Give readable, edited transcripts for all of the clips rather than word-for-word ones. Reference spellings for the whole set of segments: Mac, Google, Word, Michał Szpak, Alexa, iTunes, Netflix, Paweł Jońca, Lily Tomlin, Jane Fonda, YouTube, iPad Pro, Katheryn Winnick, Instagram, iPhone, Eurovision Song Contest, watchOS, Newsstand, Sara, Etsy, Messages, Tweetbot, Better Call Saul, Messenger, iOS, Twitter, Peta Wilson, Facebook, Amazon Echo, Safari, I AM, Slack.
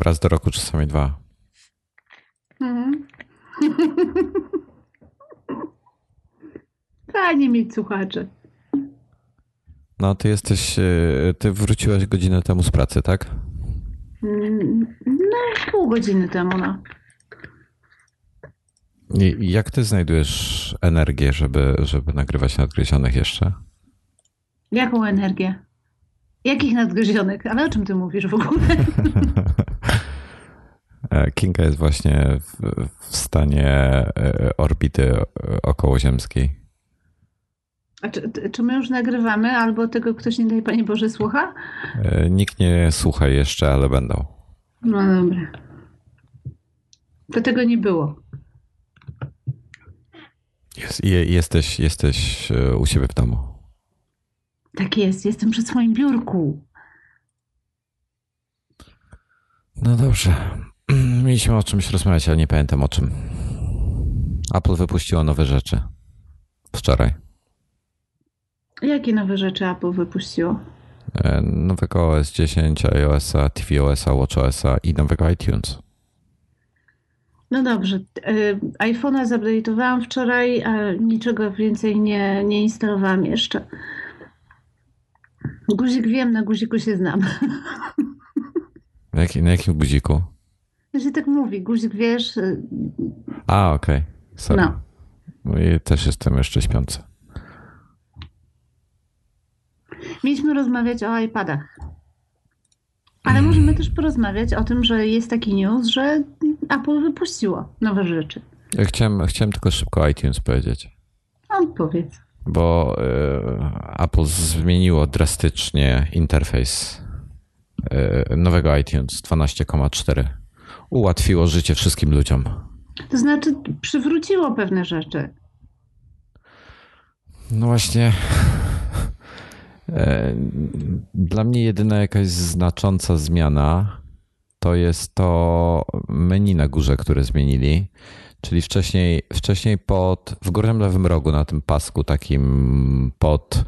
Raz do roku, czasami dwa. Fajnie mieć słuchaczy. No, ty jesteś, ty wróciłaś godzinę temu z pracy, tak? No, pół godziny temu, no. I jak ty znajdujesz energię, żeby nagrywać nadgryzionych jeszcze? Jaką energię? Jakich nadgryzionych? Ale o czym ty mówisz w ogóle? Kinga jest właśnie w stanie orbity okołoziemskiej. A czy my już nagrywamy, albo tego ktoś, nie daj Panie Boże, słucha? Nikt nie słucha jeszcze, ale będą. No dobra. To tego nie było. Jesteś u siebie w domu. Tak jest, jestem przy swoim biurku. No dobrze. Mieliśmy o czymś rozmawiać, ale nie pamiętam o czym. Apple wypuściło nowe rzeczy. Wczoraj. Jakie nowe rzeczy Apple wypuściło? Nowego OS 10, iOS-a, TVOS-a, WatchOS-a i nowego iTunes. No dobrze. iPhone'a zupdate'owałam wczoraj, a niczego więcej nie instalowałam jeszcze. Guzik wiem, na guziku się znam. Na jakim guziku? To się tak mówi, guzik wiesz. A, okej. Okay. Sorry. No. Ja też jestem jeszcze śpiący. Mieliśmy rozmawiać o iPadach. Ale możemy też porozmawiać o tym, że jest taki news, że Apple wypuściło nowe rzeczy. Ja chciałem tylko szybko o iTunes powiedzieć. Powiedz. Bo Apple zmieniło drastycznie interfejs nowego iTunes 12,4. Ułatwiło życie wszystkim ludziom. To znaczy przywróciło pewne rzeczy. No właśnie. Dla mnie jedyna jakaś znacząca zmiana to jest to menu na górze, które zmienili. Czyli wcześniej w górnym lewym rogu na tym pasku, takim pod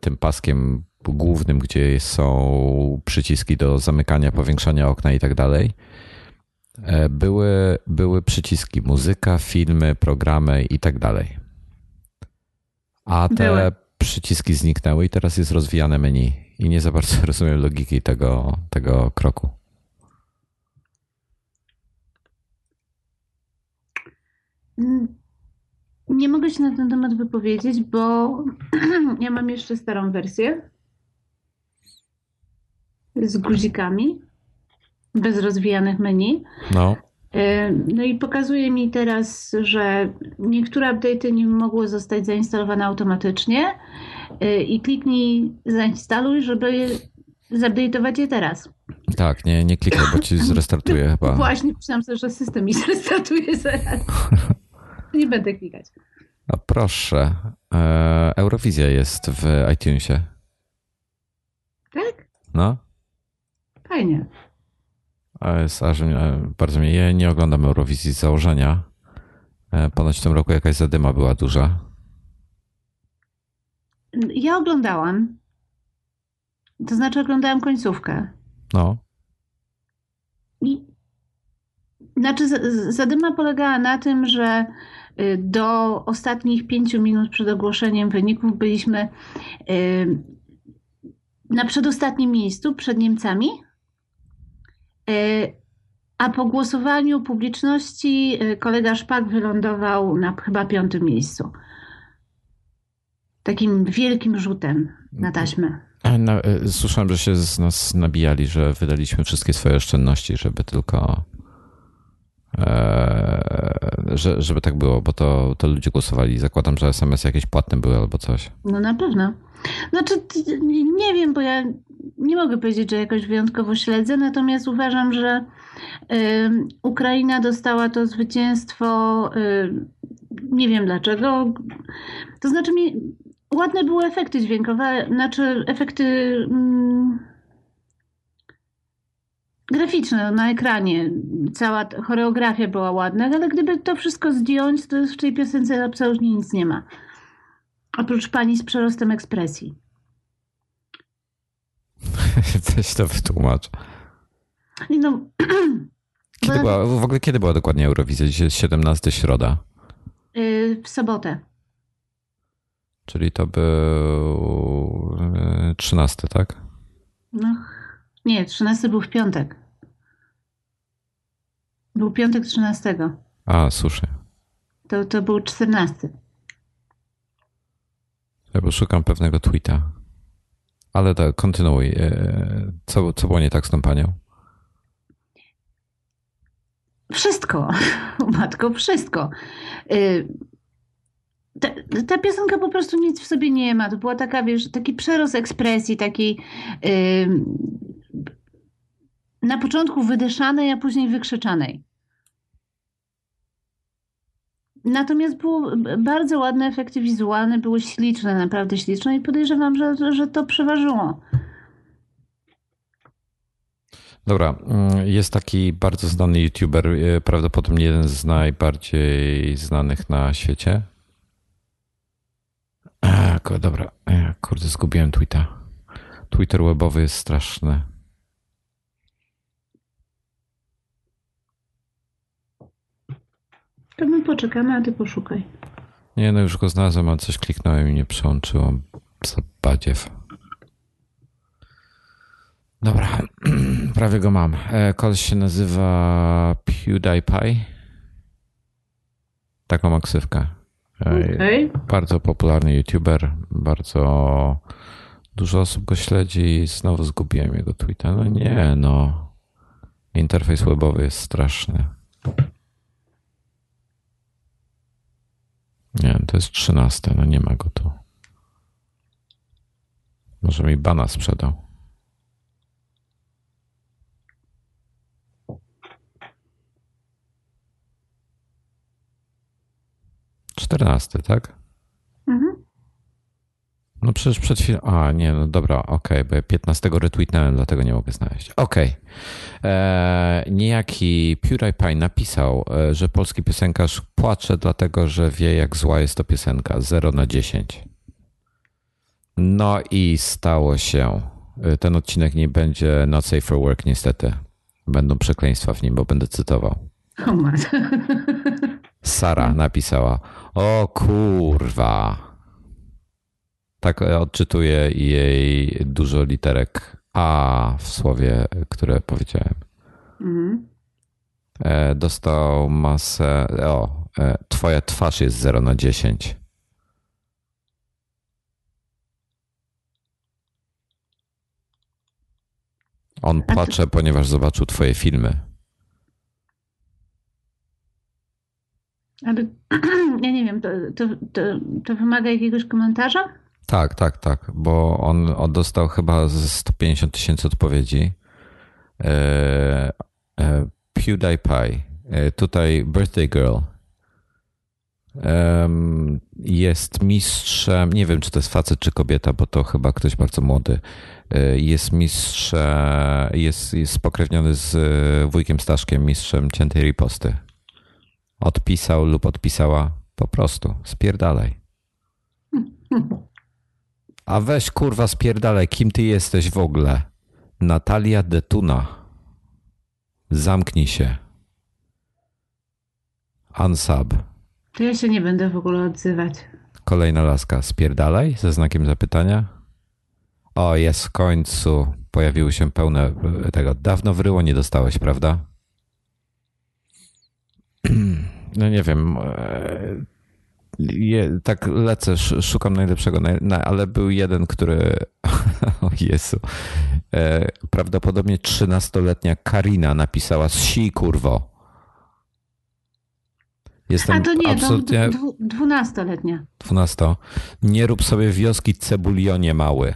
tym paskiem głównym, gdzie są przyciski do zamykania, powiększania okna i tak dalej, były przyciski muzyka, filmy, programy i tak dalej. A te przyciski zniknęły i teraz jest rozwijane menu. I nie za bardzo rozumiem logiki tego kroku. Nie mogę się na ten temat wypowiedzieć, bo ja mam jeszcze starą wersję z guzikami, bez rozwijanych menu. No i pokazuje mi teraz, że niektóre update'y nie mogły zostać zainstalowane automatycznie i kliknij zainstaluj, żeby zupdate'ować je teraz. Tak, nie klikaj, bo ci zrestartuje chyba. Właśnie, myślałam sobie, że system mi zrestartuje zaraz. Nie będę klikać. No proszę. Eurowizja jest w iTunesie. Tak? No. Fajnie. Bardzo mnie. Ja nie oglądam Eurowizji z założenia. Ponoć w tym roku jakaś zadyma była duża. Ja oglądałam. To znaczy oglądałam końcówkę. No. Znaczy zadyma polegała na tym, że do ostatnich 5 minut przed ogłoszeniem wyników byliśmy na przedostatnim miejscu przed Niemcami, a po głosowaniu publiczności kolega Szpak wylądował na chyba 5. miejscu. Takim wielkim rzutem na taśmę. Słyszałem, że się z nas nabijali, że wydaliśmy wszystkie swoje oszczędności, żeby tylko... żeby tak było, bo to ludzie głosowali. Zakładam, że SMS jakieś płatne były albo coś. No na pewno. Znaczy nie wiem, bo ja nie mogę powiedzieć, że jakoś wyjątkowo śledzę, natomiast uważam, że Ukraina dostała to zwycięstwo, nie wiem dlaczego. To znaczy ładne były efekty dźwiękowe, znaczy efekty graficzne, na ekranie. Cała choreografia była ładna, ale gdyby to wszystko zdjąć, to w tej piosence absolutnie nic nie ma. Oprócz pani z przerostem ekspresji. Coś to wytłumacz. No, kiedy była dokładnie Eurowizja? Dzisiaj jest 17 środa. W sobotę. Czyli to był 13, tak? No, nie, 13 był w piątek. Był piątek 13. A, słusznie. To był 14. Ja bo szukam pewnego tweeta. Ale tak, kontynuuj. Co było nie tak z tą panią? Wszystko. Matko, wszystko. Ta piosenka po prostu nic w sobie nie ma. To była taka, wiesz, taki przerost ekspresji, taki na początku wydyszanej, a później wykrzyczanej. Natomiast było bardzo ładne efekty wizualne, były śliczne, naprawdę śliczne i podejrzewam, że to przeważyło. Dobra, jest taki bardzo znany YouTuber, prawdopodobnie jeden z najbardziej znanych na świecie. Dobra, kurde, zgubiłem tweeta. Twitter webowy jest straszny. To my poczekamy, a ty poszukaj. Nie, no już go znalazłem, a coś kliknąłem i mnie przełączyło. Zabadziew. Dobra, prawie go mam. Koleś się nazywa PewDiePie. Taką maksywkę. Okay. Bardzo popularny YouTuber. Bardzo dużo osób go śledzi. Znowu zgubiłem jego tweeta. No nie, no. Interfejs webowy jest straszny. Nie, to jest 13. No nie ma go tu. Może mi bana sprzedał. Czternasty, tak? Mhm. No przecież przed chwilą... A, nie, no dobra, okej, bo ja 15 retweetnąłem, dlatego nie mogę znaleźć. Okej. Niejaki PewDiePie napisał, że polski piosenkarz płacze, dlatego że wie, jak zła jest to piosenka. 0/10. No i stało się. Ten odcinek nie będzie Not Safe for Work, niestety. Będą przekleństwa w nim, bo będę cytował. O matko. Sara napisała, o kurwa. Tak odczytuję jej dużo literek A w słowie, które powiedziałem. Mhm. Dostał masę, twoja twarz jest 0/10. On płacze, ponieważ zobaczył twoje filmy. Ale ja nie wiem, to wymaga jakiegoś komentarza? Tak, bo on dostał chyba 150,000 odpowiedzi. PewDiePie, tutaj Birthday Girl, jest mistrzem, nie wiem czy to jest facet czy kobieta, bo to chyba ktoś bardzo młody, jest mistrzem, jest spokrewniony z wujkiem Staszkiem, mistrzem ciętej riposty. Odpisał lub odpisała po prostu. Spierdalaj. A weź kurwa spierdalaj. Kim ty jesteś w ogóle? Natalia Detuna. Zamknij się. Unsub. To ja się nie będę w ogóle odzywać. Kolejna laska. Spierdalaj ze znakiem zapytania. O, jest w końcu. Pojawiły się pełne tego. Dawno w ryło nie dostałeś, prawda? No nie wiem, tak lecę, szukam najlepszego, ale był jeden, który, o Jezu, prawdopodobnie 13-letnia Karina napisała si kurwo. Jestem a to nie, absolutnie... to 12-letnia. 12. Nie rób sobie wioski cebulionie mały.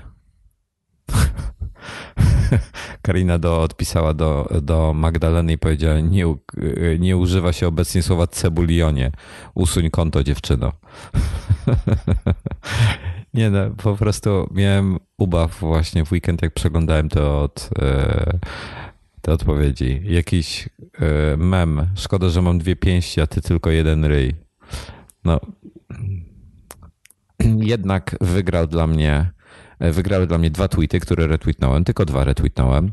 Karina odpisała do Magdaleny i powiedziała, nie używa się obecnie słowa cebulionie. Usuń konto, dziewczyno. Nie no, po prostu miałem ubaw właśnie w weekend, jak przeglądałem to od te odpowiedzi. Jakiś mem. Szkoda, że mam dwie pięści, a ty tylko jeden ryj. No, jednak wygrały dla mnie dwa tweety, które retweetnąłem. Tylko dwa retweetnąłem.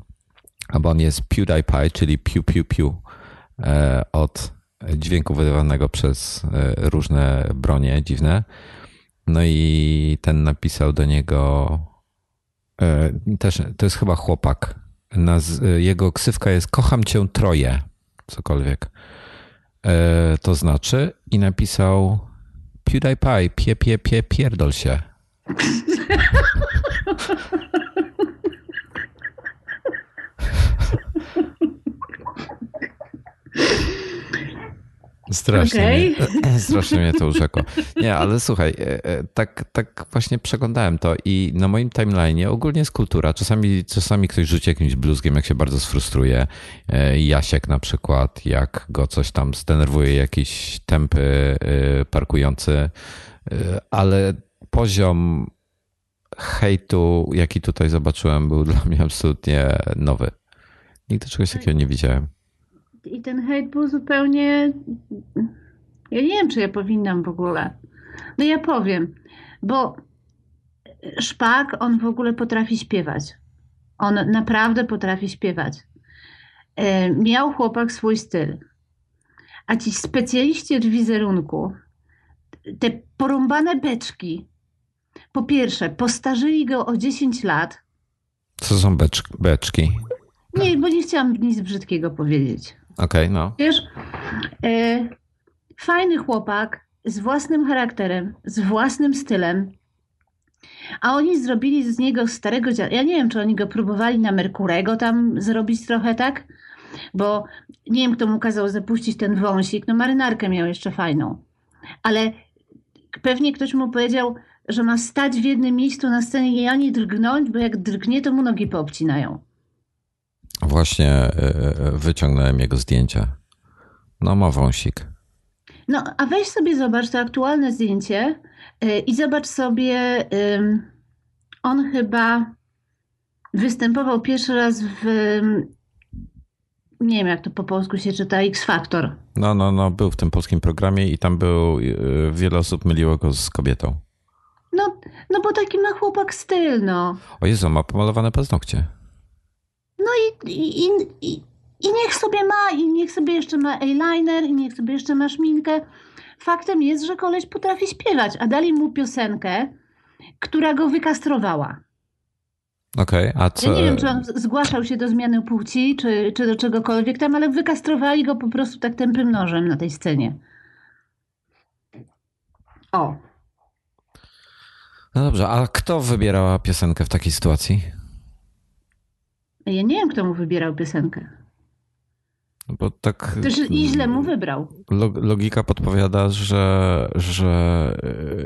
Albo on jest PewDiePie, czyli piu, piu, piu od dźwięku wydawanego przez różne bronie dziwne. No i ten napisał do niego też, to jest chyba chłopak. Jego ksywka jest kocham cię troje, cokolwiek to znaczy. I napisał PewDiePie, pierdol się. Strasznie, okay. Strasznie mnie to urzekło. Nie, ale słuchaj, tak właśnie przeglądałem to i na moim timeline'ie ogólnie jest kultura. Czasami ktoś rzuci jakimś bluzgiem, jak się bardzo sfrustruje. Jasiek na przykład, jak go coś tam zdenerwuje, jakiś tępy parkujący. Ale poziom hejtu, jaki tutaj zobaczyłem, był dla mnie absolutnie nowy. Nigdy czegoś takiego nie widziałem. I ten hejt był zupełnie... Ja nie wiem, czy ja powinnam w ogóle. No ja powiem, bo Szpak, on w ogóle potrafi śpiewać. On naprawdę potrafi śpiewać. Miał chłopak swój styl. A ci specjaliści od wizerunku, te porąbane beczki, po pierwsze, postarzyli go o 10 lat. Co są beczki? Nie, bo nie chciałam nic brzydkiego powiedzieć. Okej, no. Wiesz, fajny chłopak z własnym charakterem, z własnym stylem, a oni zrobili z niego starego dziada. Ja nie wiem, czy oni go próbowali na Merkurego tam zrobić trochę, tak? Bo nie wiem, kto mu kazał zapuścić ten wąsik. No marynarkę miał jeszcze fajną. Ale pewnie ktoś mu powiedział, że ma stać w jednym miejscu na scenie i ani drgnąć, bo jak drgnie, to mu nogi poobcinają. Właśnie wyciągnąłem jego zdjęcia. No ma wąsik. No a weź sobie zobacz to aktualne zdjęcie i zobacz sobie, on chyba występował pierwszy raz w, nie wiem jak to po polsku się czyta, X Factor. No, był w tym polskim programie i tam był, wiele osób myliło go z kobietą. No bo taki ma chłopak styl, no. O Jezu, ma pomalowane paznokcie. No i niech sobie ma, i niech sobie jeszcze ma eyeliner, i niech sobie jeszcze ma szminkę. Faktem jest, że koleś potrafi śpiewać, a dali mu piosenkę, która go wykastrowała. Okej, a co? Ja nie wiem, czy on zgłaszał się do zmiany płci, czy do czegokolwiek tam, ale wykastrowali go po prostu tak tępym nożem na tej scenie. O. No dobrze, a kto wybierała piosenkę w takiej sytuacji? Ja nie wiem, kto mu wybierał piosenkę. Bo tak... I źle mu wybrał. Logika podpowiada, że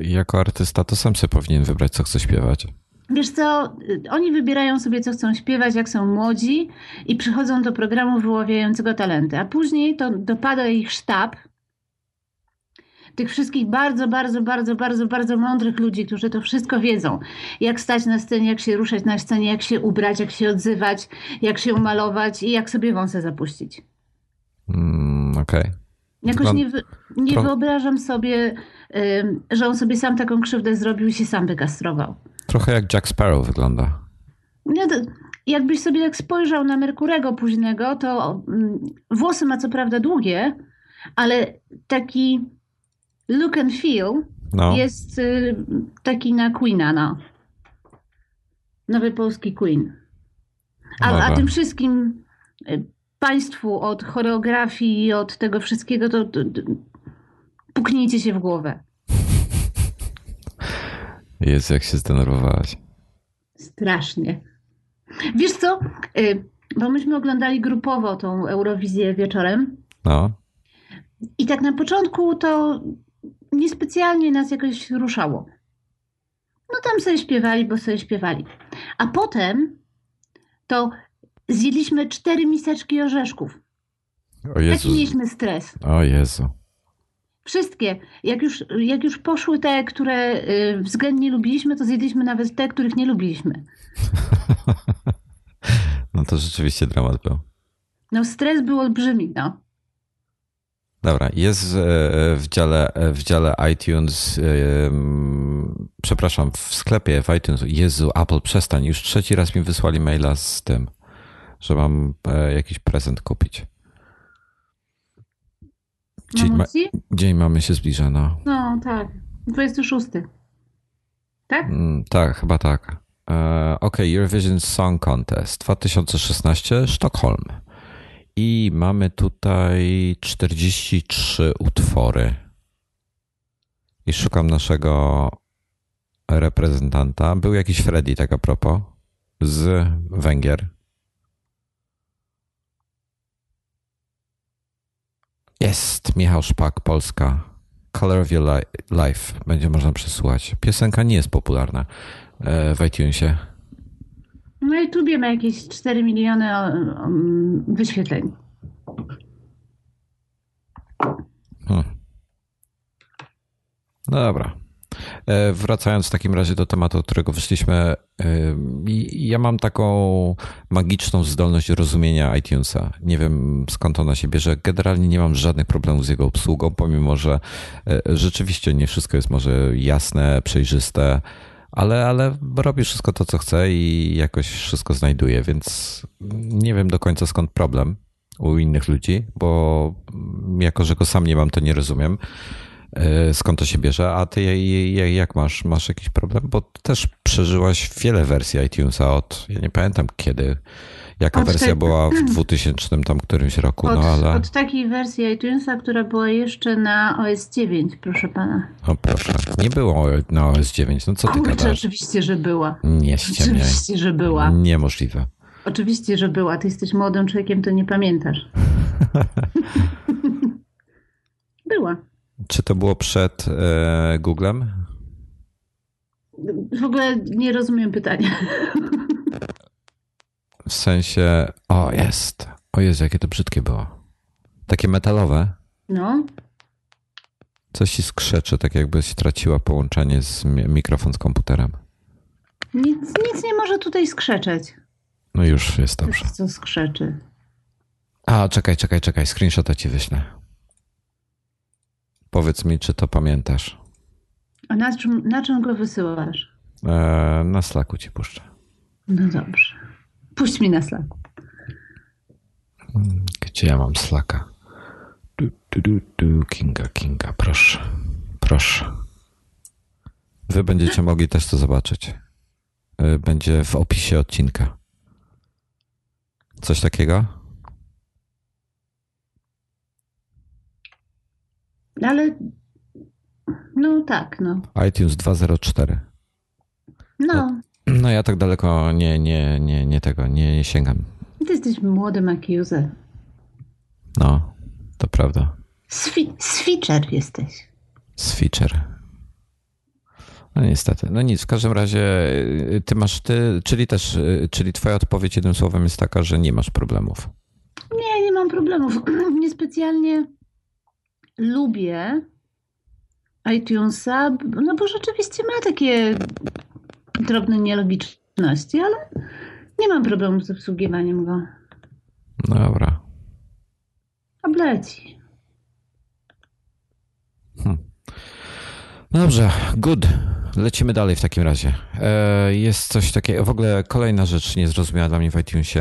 jako artysta to sam sobie powinien wybrać, co chce śpiewać. Wiesz co, oni wybierają sobie, co chcą śpiewać, jak są młodzi i przychodzą do programu wyławiającego talenty. A później to dopada ich sztab tych wszystkich bardzo, bardzo, bardzo, bardzo, bardzo mądrych ludzi, którzy to wszystko wiedzą. Jak stać na scenie, jak się ruszać na scenie, jak się ubrać, jak się odzywać, jak się umalować i jak sobie wąsę zapuścić. Okej. Okay. Jakoś nie wyobrażam sobie, że on sobie sam taką krzywdę zrobił i się sam wykastrował. Trochę jak Jack Sparrow wygląda. No to, jakbyś sobie tak spojrzał na Merkurego późnego, to włosy ma co prawda długie, ale taki... Look and feel jest taki na Queena, no. Nowy polski Queen. A tym wszystkim państwu od choreografii i od tego wszystkiego to puknijcie się w głowę. Jezu, jak się zdenerwowałaś. Strasznie. Wiesz co? Bo myśmy oglądali grupowo tą Eurowizję wieczorem. No. I tak na początku to... niespecjalnie nas jakoś ruszało. No tam sobie śpiewali, bo sobie śpiewali. A potem to zjedliśmy 4 miseczki orzeszków. O Jezu. Taki mieliśmy stres. O Jezu. Wszystkie. Jak już poszły te, które względnie lubiliśmy, to zjedliśmy nawet te, których nie lubiliśmy. No to rzeczywiście dramat był. No stres był olbrzymi, no. Dobra, jest w dziale iTunes, przepraszam, w sklepie w iTunes, Jezu, Apple, przestań, już trzeci raz mi wysłali maila z tym, że mam jakiś prezent kupić. Dzień mamy się zbliża, no. No tak, 26. Tak? Tak, chyba tak. Okej, Eurovision Song Contest 2016, Sztokholm. I mamy tutaj 43 utwory. I szukam naszego reprezentanta. Był jakiś Freddy, tak a propos, z Węgier. Jest Michał Szpak, Polska. Color of Your Life. Będzie można przesłuchać. Piosenka nie jest popularna w iTunesie. Na YouTubie ma jakieś 4 miliony wyświetleń. No dobra. Wracając w takim razie do tematu, od którego wyszliśmy. Ja mam taką magiczną zdolność rozumienia iTunesa. Nie wiem, skąd ona się bierze. Generalnie nie mam żadnych problemów z jego obsługą, pomimo że rzeczywiście nie wszystko jest może jasne, przejrzyste, ale robi wszystko to, co chce i jakoś wszystko znajduje, więc nie wiem do końca skąd problem u innych ludzi, bo jako że go sam nie mam, to nie rozumiem. Skąd to się bierze? A ty jak masz? Masz jakiś problem? Bo też przeżyłaś wiele wersji iTunesa ja nie pamiętam kiedy, jaka wersja była w 2000 tam którymś roku. Od takiej wersji iTunesa, która była jeszcze na OS 9, proszę pana. O proszę, nie było na OS 9, no co ty gadasz? Oczywiście, że była. Nie ściemniaj. Oczywiście, że była. Niemożliwe. Oczywiście, że była. Ty jesteś młodym człowiekiem, to nie pamiętasz. Była. Czy to było przed Googlem? W ogóle nie rozumiem pytania. W sensie, o Jezu, jakie to brzydkie było. Takie metalowe. No. Coś ci skrzeczy, tak jakby się traciła połączenie z mikrofon z komputerem. Nic nie może tutaj skrzeczeć. No już jest dobrze. Coś, co skrzeczy. A, czekaj, screenshota ci wyślę. Powiedz mi, czy to pamiętasz. A na czym go wysyłasz? Na Slacku ci puszczę. No dobrze. Puść mi na Slacku. Gdzie ja mam Slacka? Kinga, proszę. Proszę. Wy będziecie mogli też to zobaczyć. Będzie w opisie odcinka. Coś takiego? Ale no tak, no. iTunes 2.04. No. No ja tak daleko nie sięgam. Ty jesteś młody Mac user. No, to prawda. Switcher jesteś. Switcher. No niestety. No nic, w każdym razie czyli twoja odpowiedź jednym słowem jest taka, że nie masz problemów. Nie mam problemów. Niespecjalnie lubię iTunesa, no bo rzeczywiście ma takie drobne nielogiczności, ale nie mam problemu z obsługiwaniem go. Dobra. Obleci. Dobrze, good. Lecimy dalej w takim razie. Jest coś takiego, w ogóle kolejna rzecz niezrozumiała dla mnie w iTunesie,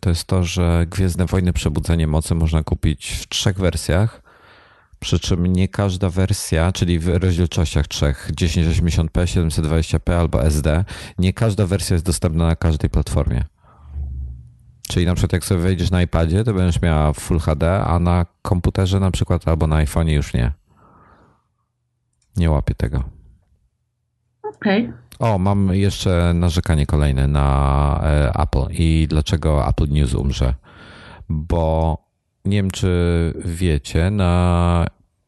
to jest to, że Gwiezdne Wojny Przebudzenie Mocy można kupić w 3 wersjach. Przy czym nie każda wersja, czyli w rozdzielczościach 3, 1080p, 720p albo SD, nie każda wersja jest dostępna na każdej platformie. Czyli na przykład jak sobie wejdziesz na iPadzie, to będziesz miała Full HD, a na komputerze na przykład albo na iPhone'ie już nie. Nie łapię tego. Okej. O, mam jeszcze narzekanie kolejne na Apple i dlaczego Apple News umrze. Bo nie wiem, czy wiecie,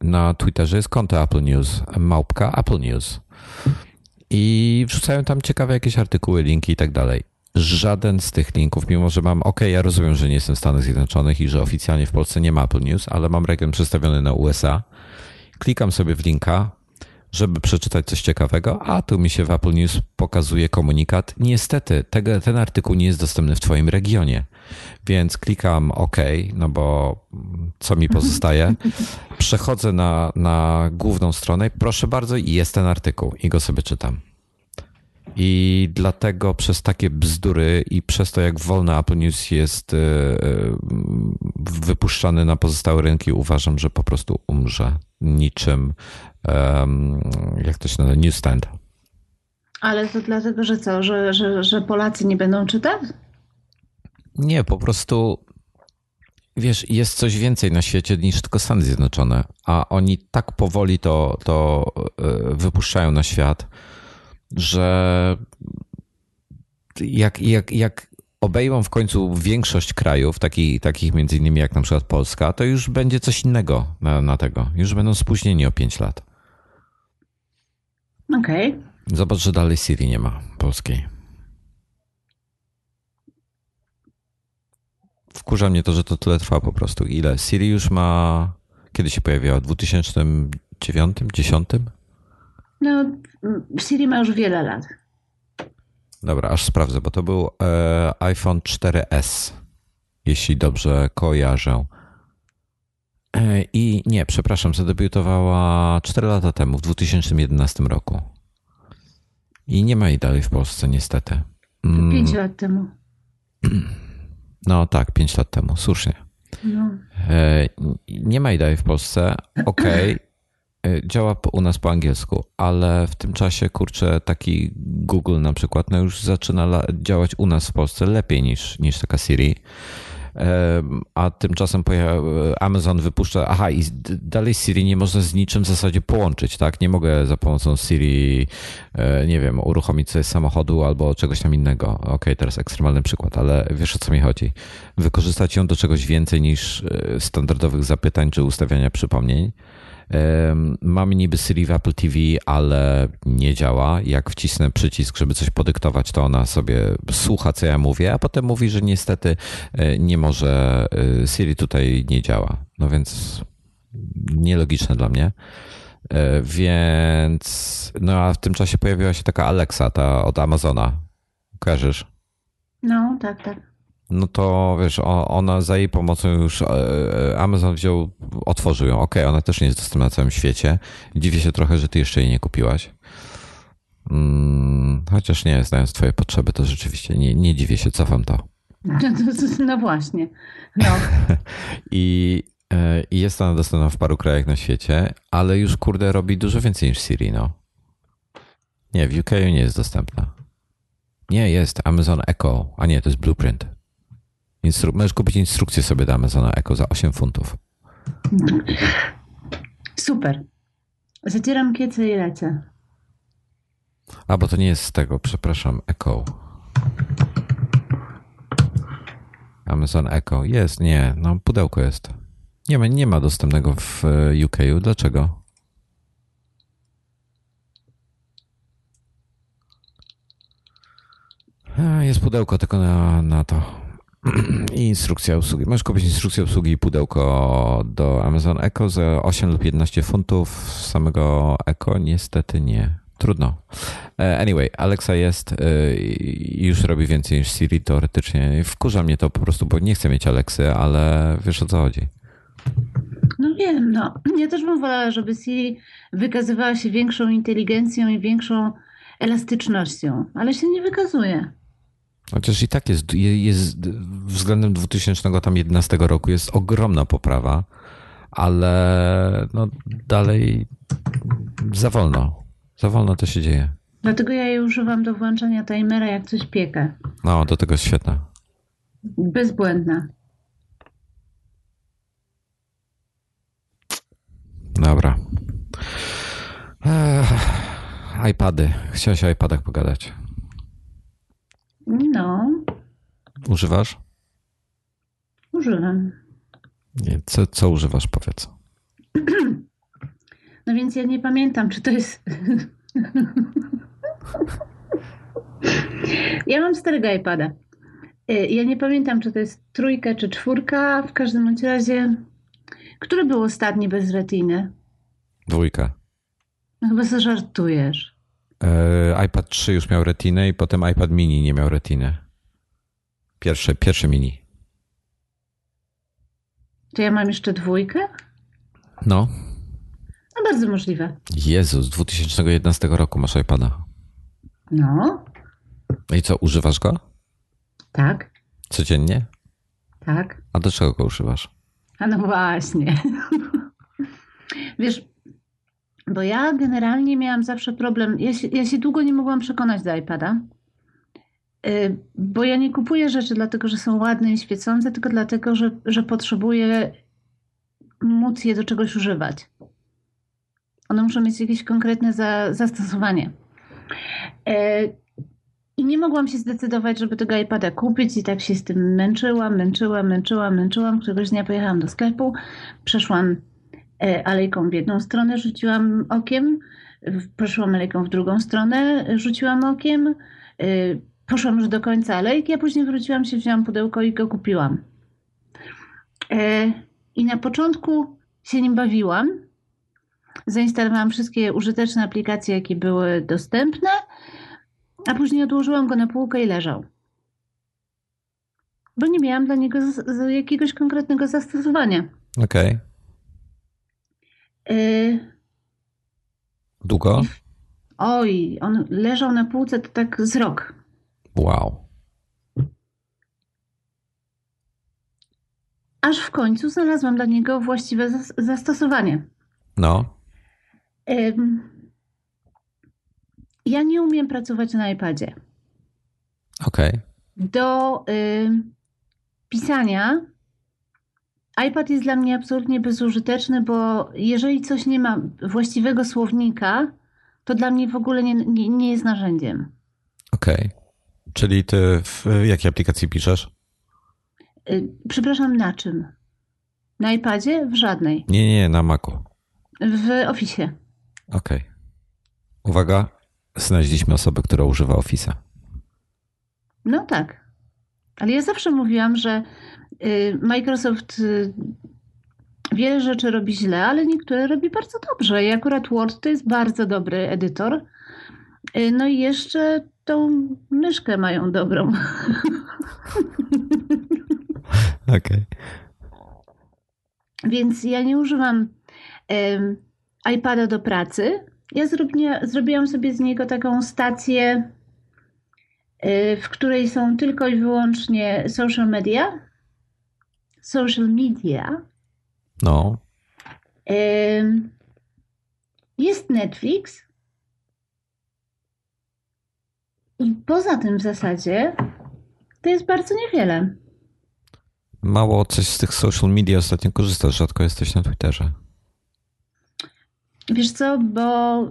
na Twitterze jest konto Apple News, @ Apple News. I wrzucają tam ciekawe jakieś artykuły, linki i tak dalej. Żaden z tych linków, mimo że mam, ja rozumiem, że nie jestem w Stanach Zjednoczonych i że oficjalnie w Polsce nie ma Apple News, ale mam region przestawiony na USA. Klikam sobie w linka, żeby przeczytać coś ciekawego, a tu mi się w Apple News pokazuje komunikat. Niestety, ten artykuł nie jest dostępny w twoim regionie, więc klikam OK, no bo co mi pozostaje. Przechodzę na główną stronę, proszę bardzo, i jest ten artykuł i go sobie czytam. I dlatego przez takie bzdury i przez to, jak wolno Apple News jest wypuszczany na pozostałe rynki, uważam, że po prostu umrze niczym, jak to się nazywa, newsstand. Ale to dlatego, że co? Że Polacy nie będą czytać? Nie, po prostu wiesz, jest coś więcej na świecie niż tylko Stany Zjednoczone, a oni tak powoli to wypuszczają na świat, że jak obejmą w końcu większość krajów, takich między innymi jak na przykład Polska, to już będzie coś innego na tego. Już będą spóźnieni o 5 lat. Okej. Okay. Zobacz, że dalej Siri nie ma polskiej. Wkurza mnie to, że to tyle trwa po prostu. Ile? Siri już ma... Kiedy się pojawiła? W 2009? 10? No, Siri ma już wiele lat. Dobra, aż sprawdzę, bo to był iPhone 4S, jeśli dobrze kojarzę. I nie, przepraszam, zadebiutowała 4 lata temu, w 2011 roku. I nie ma jej dalej w Polsce, niestety. 5 lat temu. No tak, 5 lat temu, słusznie. No. Nie ma jej dalej w Polsce, okej. Działa u nas po angielsku, ale w tym czasie, kurczę, taki Google na przykład no już zaczyna działać u nas w Polsce lepiej niż taka Siri. A tymczasem Amazon wypuszcza... Aha, i dalej Siri nie można z niczym w zasadzie połączyć, tak? Nie mogę za pomocą Siri, nie wiem, uruchomić sobie samochodu albo czegoś tam innego. Okej, teraz ekstremalny przykład, ale wiesz, o co mi chodzi. Wykorzystać ją do czegoś więcej niż standardowych zapytań czy ustawiania przypomnień. Mamy niby Siri w Apple TV, ale nie działa. Jak wcisnę przycisk, żeby coś podyktować, to ona sobie słucha, co ja mówię, a potem mówi, że niestety nie może, Siri tutaj nie działa. No więc nielogiczne dla mnie. Więc no a w tym czasie pojawiła się taka Alexa, ta od Amazona. Kojarzysz? No, tak, tak. No to wiesz, ona za jej pomocą już Amazon otworzył ją. Okej, ona też nie jest dostępna na całym świecie. Dziwię się trochę, że ty jeszcze jej nie kupiłaś. Chociaż nie, znając twoje potrzeby, to rzeczywiście nie dziwię się, cofam to. No właśnie. No. I jest ona dostępna w paru krajach na świecie, ale już kurde robi dużo więcej niż Siri, no. Nie, w UK nie jest dostępna. Nie, jest Amazon Echo, a nie, to jest Blueprint. Możesz kupić instrukcję sobie do Amazona Echo za 8 funtów. Super. Zacieram kiece i lecę. A, bo to nie jest z tego, przepraszam, Echo. Amazon Echo, jest, nie, no pudełko jest. Nie ma dostępnego w UK-u, dlaczego? Jest pudełko tylko na to. I instrukcja obsługi. Możesz kupić instrukcję obsługi i pudełko do Amazon Echo za 8 lub 11 funtów. Samego Echo niestety nie. Trudno. Anyway, Alexa jest i już robi więcej niż Siri teoretycznie. Wkurza mnie to po prostu, bo nie chcę mieć Alexy, ale wiesz, o co chodzi. No wiem, no. Ja też bym wolała, żeby Siri wykazywała się większą inteligencją i większą elastycznością, ale się nie wykazuje. Chociaż i tak jest względem 2011 roku jest ogromna poprawa, ale no dalej za wolno. Za wolno to się dzieje. Dlatego ja jej używam do włączania timera, jak coś piekę. No, do tego jest świetna. Bezbłędna. Dobra. iPady. Chciałaś o iPadach pogadać. No. Używasz? Używam. Nie, co używasz, powiedz? No więc ja nie pamiętam, czy to jest... Ja mam starego iPada. Ja nie pamiętam, czy to jest 3 czy 4. W każdym razie... Który był ostatni bez retiny? 2. No, Chyba zażartujesz. iPad 3 już miał retinę i potem iPad mini nie miał retiny. Pierwszy mini. Czy ja mam jeszcze 2? No. No bardzo możliwe. Jezu, z 2011 roku masz iPada. No. I co, używasz go? Tak. Codziennie? Tak. A do czego go używasz? A no właśnie. Wiesz, bo ja generalnie miałam zawsze problem. Ja się długo nie mogłam przekonać do iPada, bo ja nie kupuję rzeczy dlatego, że są ładne i świecące, tylko dlatego, że potrzebuję móc je do czegoś używać. One muszą mieć jakieś konkretne zastosowanie. I nie mogłam się zdecydować, żeby tego iPada kupić i tak się z tym męczyłam. Któregoś dnia pojechałam do sklepu, przeszłam alejką w jedną stronę, rzuciłam okiem, przeszłam alejką w drugą stronę, rzuciłam okiem, poszłam już do końca alejki, a później wróciłam się, wzięłam pudełko i go kupiłam. I na początku się nim bawiłam. Zainstalowałam wszystkie użyteczne aplikacje, jakie były dostępne, a później odłożyłam go na półkę i leżał. Bo nie miałam dla niego jakiegoś konkretnego zastosowania. Okej. Okay. Długo? Oj, on leżał na półce to tak z rok. Wow. Aż w końcu znalazłam dla niego właściwe zastosowanie. No. Ja nie umiem pracować na iPadzie. Okej. Okay. Do pisania iPad jest dla mnie absolutnie bezużyteczny, bo jeżeli coś nie ma właściwego słownika, to dla mnie w ogóle nie jest narzędziem. Okej. Okay. Czyli ty w jakiej aplikacji piszesz? Przepraszam, na czym? Na iPadzie? W żadnej. Nie, na Macu. W Office. Okej. Okay. Uwaga, znaleźliśmy osobę, która używa Office'a. No tak. Ale ja zawsze mówiłam, że Microsoft wiele rzeczy robi źle, ale niektóre robi bardzo dobrze. I akurat Word to jest bardzo dobry edytor. No i jeszcze tą myszkę mają dobrą. Okej. Okay. Więc ja nie używam iPada do pracy. Ja zrobiłam sobie z niego taką stację, w której są tylko i wyłącznie social media. No. Jest Netflix i poza tym w zasadzie to jest bardzo niewiele. Mało coś z tych social media ostatnio korzystasz, rzadko jesteś na Twitterze. Wiesz co, bo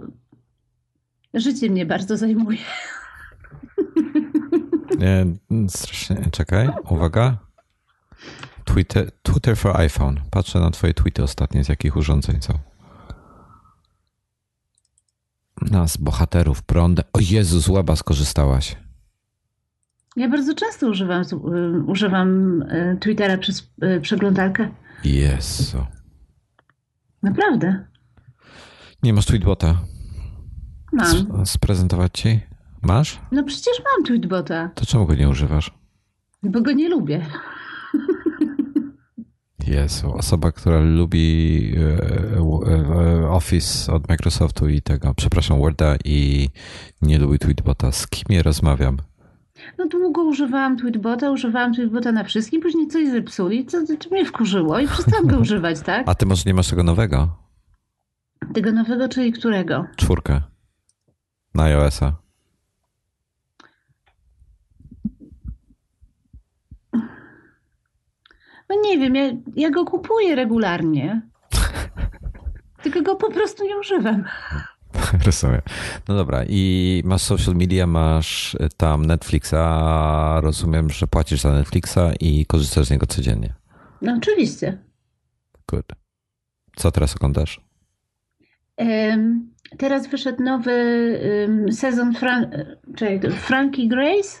życie mnie bardzo zajmuje. Nie, strasznie. Czekaj, uwaga. Twitter for iPhone. Patrzę na twoje tweety ostatnie, z jakich urządzeń są. Z bohaterów prądę. O Jezu, z łeba skorzystałaś. Ja bardzo często używam Twittera przez przeglądarkę. Jezu. Naprawdę. Nie masz tweetbota? Mam. Sprezentować ci? Masz? No przecież mam tweetbota. To czemu go nie używasz? Bo go nie lubię. Jezu, osoba, która lubi Office od Microsoftu i tego, przepraszam, Worda i nie lubi tweetbota. Z kim ja rozmawiam? No długo używałam tweetbota na wszystkim, później coś zepsuli, co mnie wkurzyło i przestałam go używać, tak? A ty może nie masz tego nowego? Tego nowego, czyli którego? 4. Na iOS-a. No nie wiem, ja go kupuję regularnie. Tylko go po prostu nie używam. Rozumiem. No dobra, i masz social media, masz tam Netflixa, rozumiem, że płacisz za Netflixa i korzystasz z niego codziennie. No oczywiście. Good. Co teraz oglądasz? Teraz wyszedł nowy sezon Frankie Grace.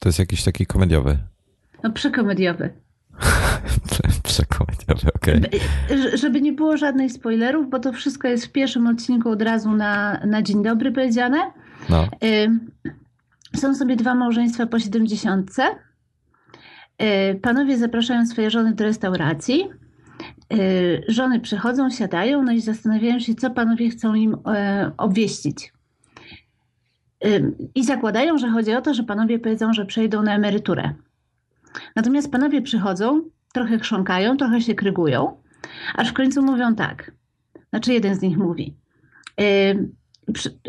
To jest jakiś taki komediowy. No przekomediowy. Pierwsze komentarze, okej. Okay. Żeby nie było żadnych spoilerów, bo to wszystko jest w pierwszym odcinku od razu na dzień dobry powiedziane. No. Są sobie dwa małżeństwa po 70. Panowie zapraszają swoje żony do restauracji. Żony przychodzą, siadają, no i zastanawiają się, co panowie chcą im obwieścić. I zakładają, że chodzi o to, że panowie powiedzą, że przejdą na emeryturę. Natomiast panowie przychodzą, trochę chrząkają, trochę się krygują, aż w końcu mówią tak. Znaczy jeden z nich mówi.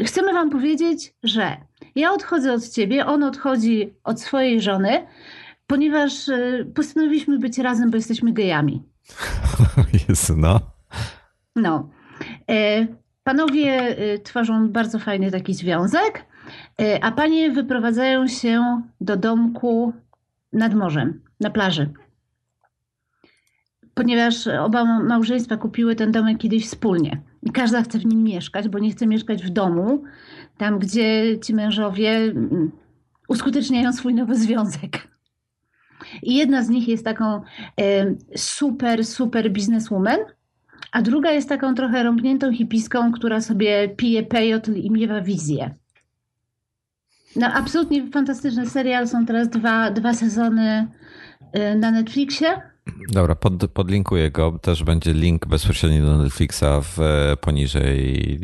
Chcemy wam powiedzieć, że ja odchodzę od ciebie, on odchodzi od swojej żony, ponieważ postanowiliśmy być razem, bo jesteśmy gejami. Jezu, no. No. Panowie tworzą bardzo fajny taki związek, a panie wyprowadzają się do domku nad morzem, na plaży. Ponieważ oba małżeństwa kupiły ten domek kiedyś wspólnie. I każda chce w nim mieszkać, bo nie chce mieszkać w domu, tam gdzie ci mężowie uskuteczniają swój nowy związek. I jedna z nich jest taką super bizneswoman, a druga jest taką trochę rąbniętą hipiską, która sobie pije pejotl i miewa wizję. No absolutnie fantastyczny serial. Są teraz dwa sezony na Netflixie. Dobra, podlinkuję go. Też będzie link bezpośrednio do Netflixa poniżej,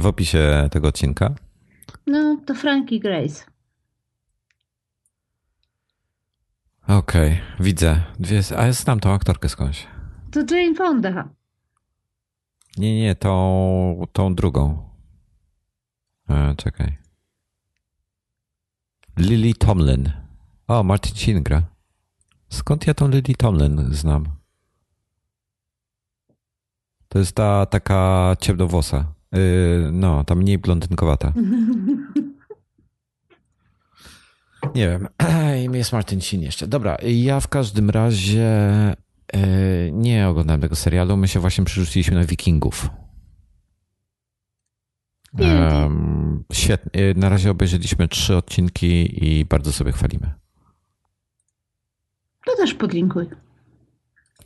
w opisie tego odcinka. No to Frankie Grace. Okej, widzę. A ja znam tą aktorkę skądś. To Jane Fonda. Nie, tą drugą. Czekaj. Lily Tomlin. O, Martin Sheen gra. Skąd ja tą Lily Tomlin znam? To jest ta taka ciemnowłosa. No, ta mniej blondynkowata. Nie wiem. Imię jest Martin Sheen jeszcze. Dobra, ja w każdym razie nie oglądałem tego serialu. My się właśnie przerzuciliśmy na Wikingów. Świetnie. Na razie obejrzeliśmy 3 odcinki i bardzo sobie chwalimy. To też podlinkuj.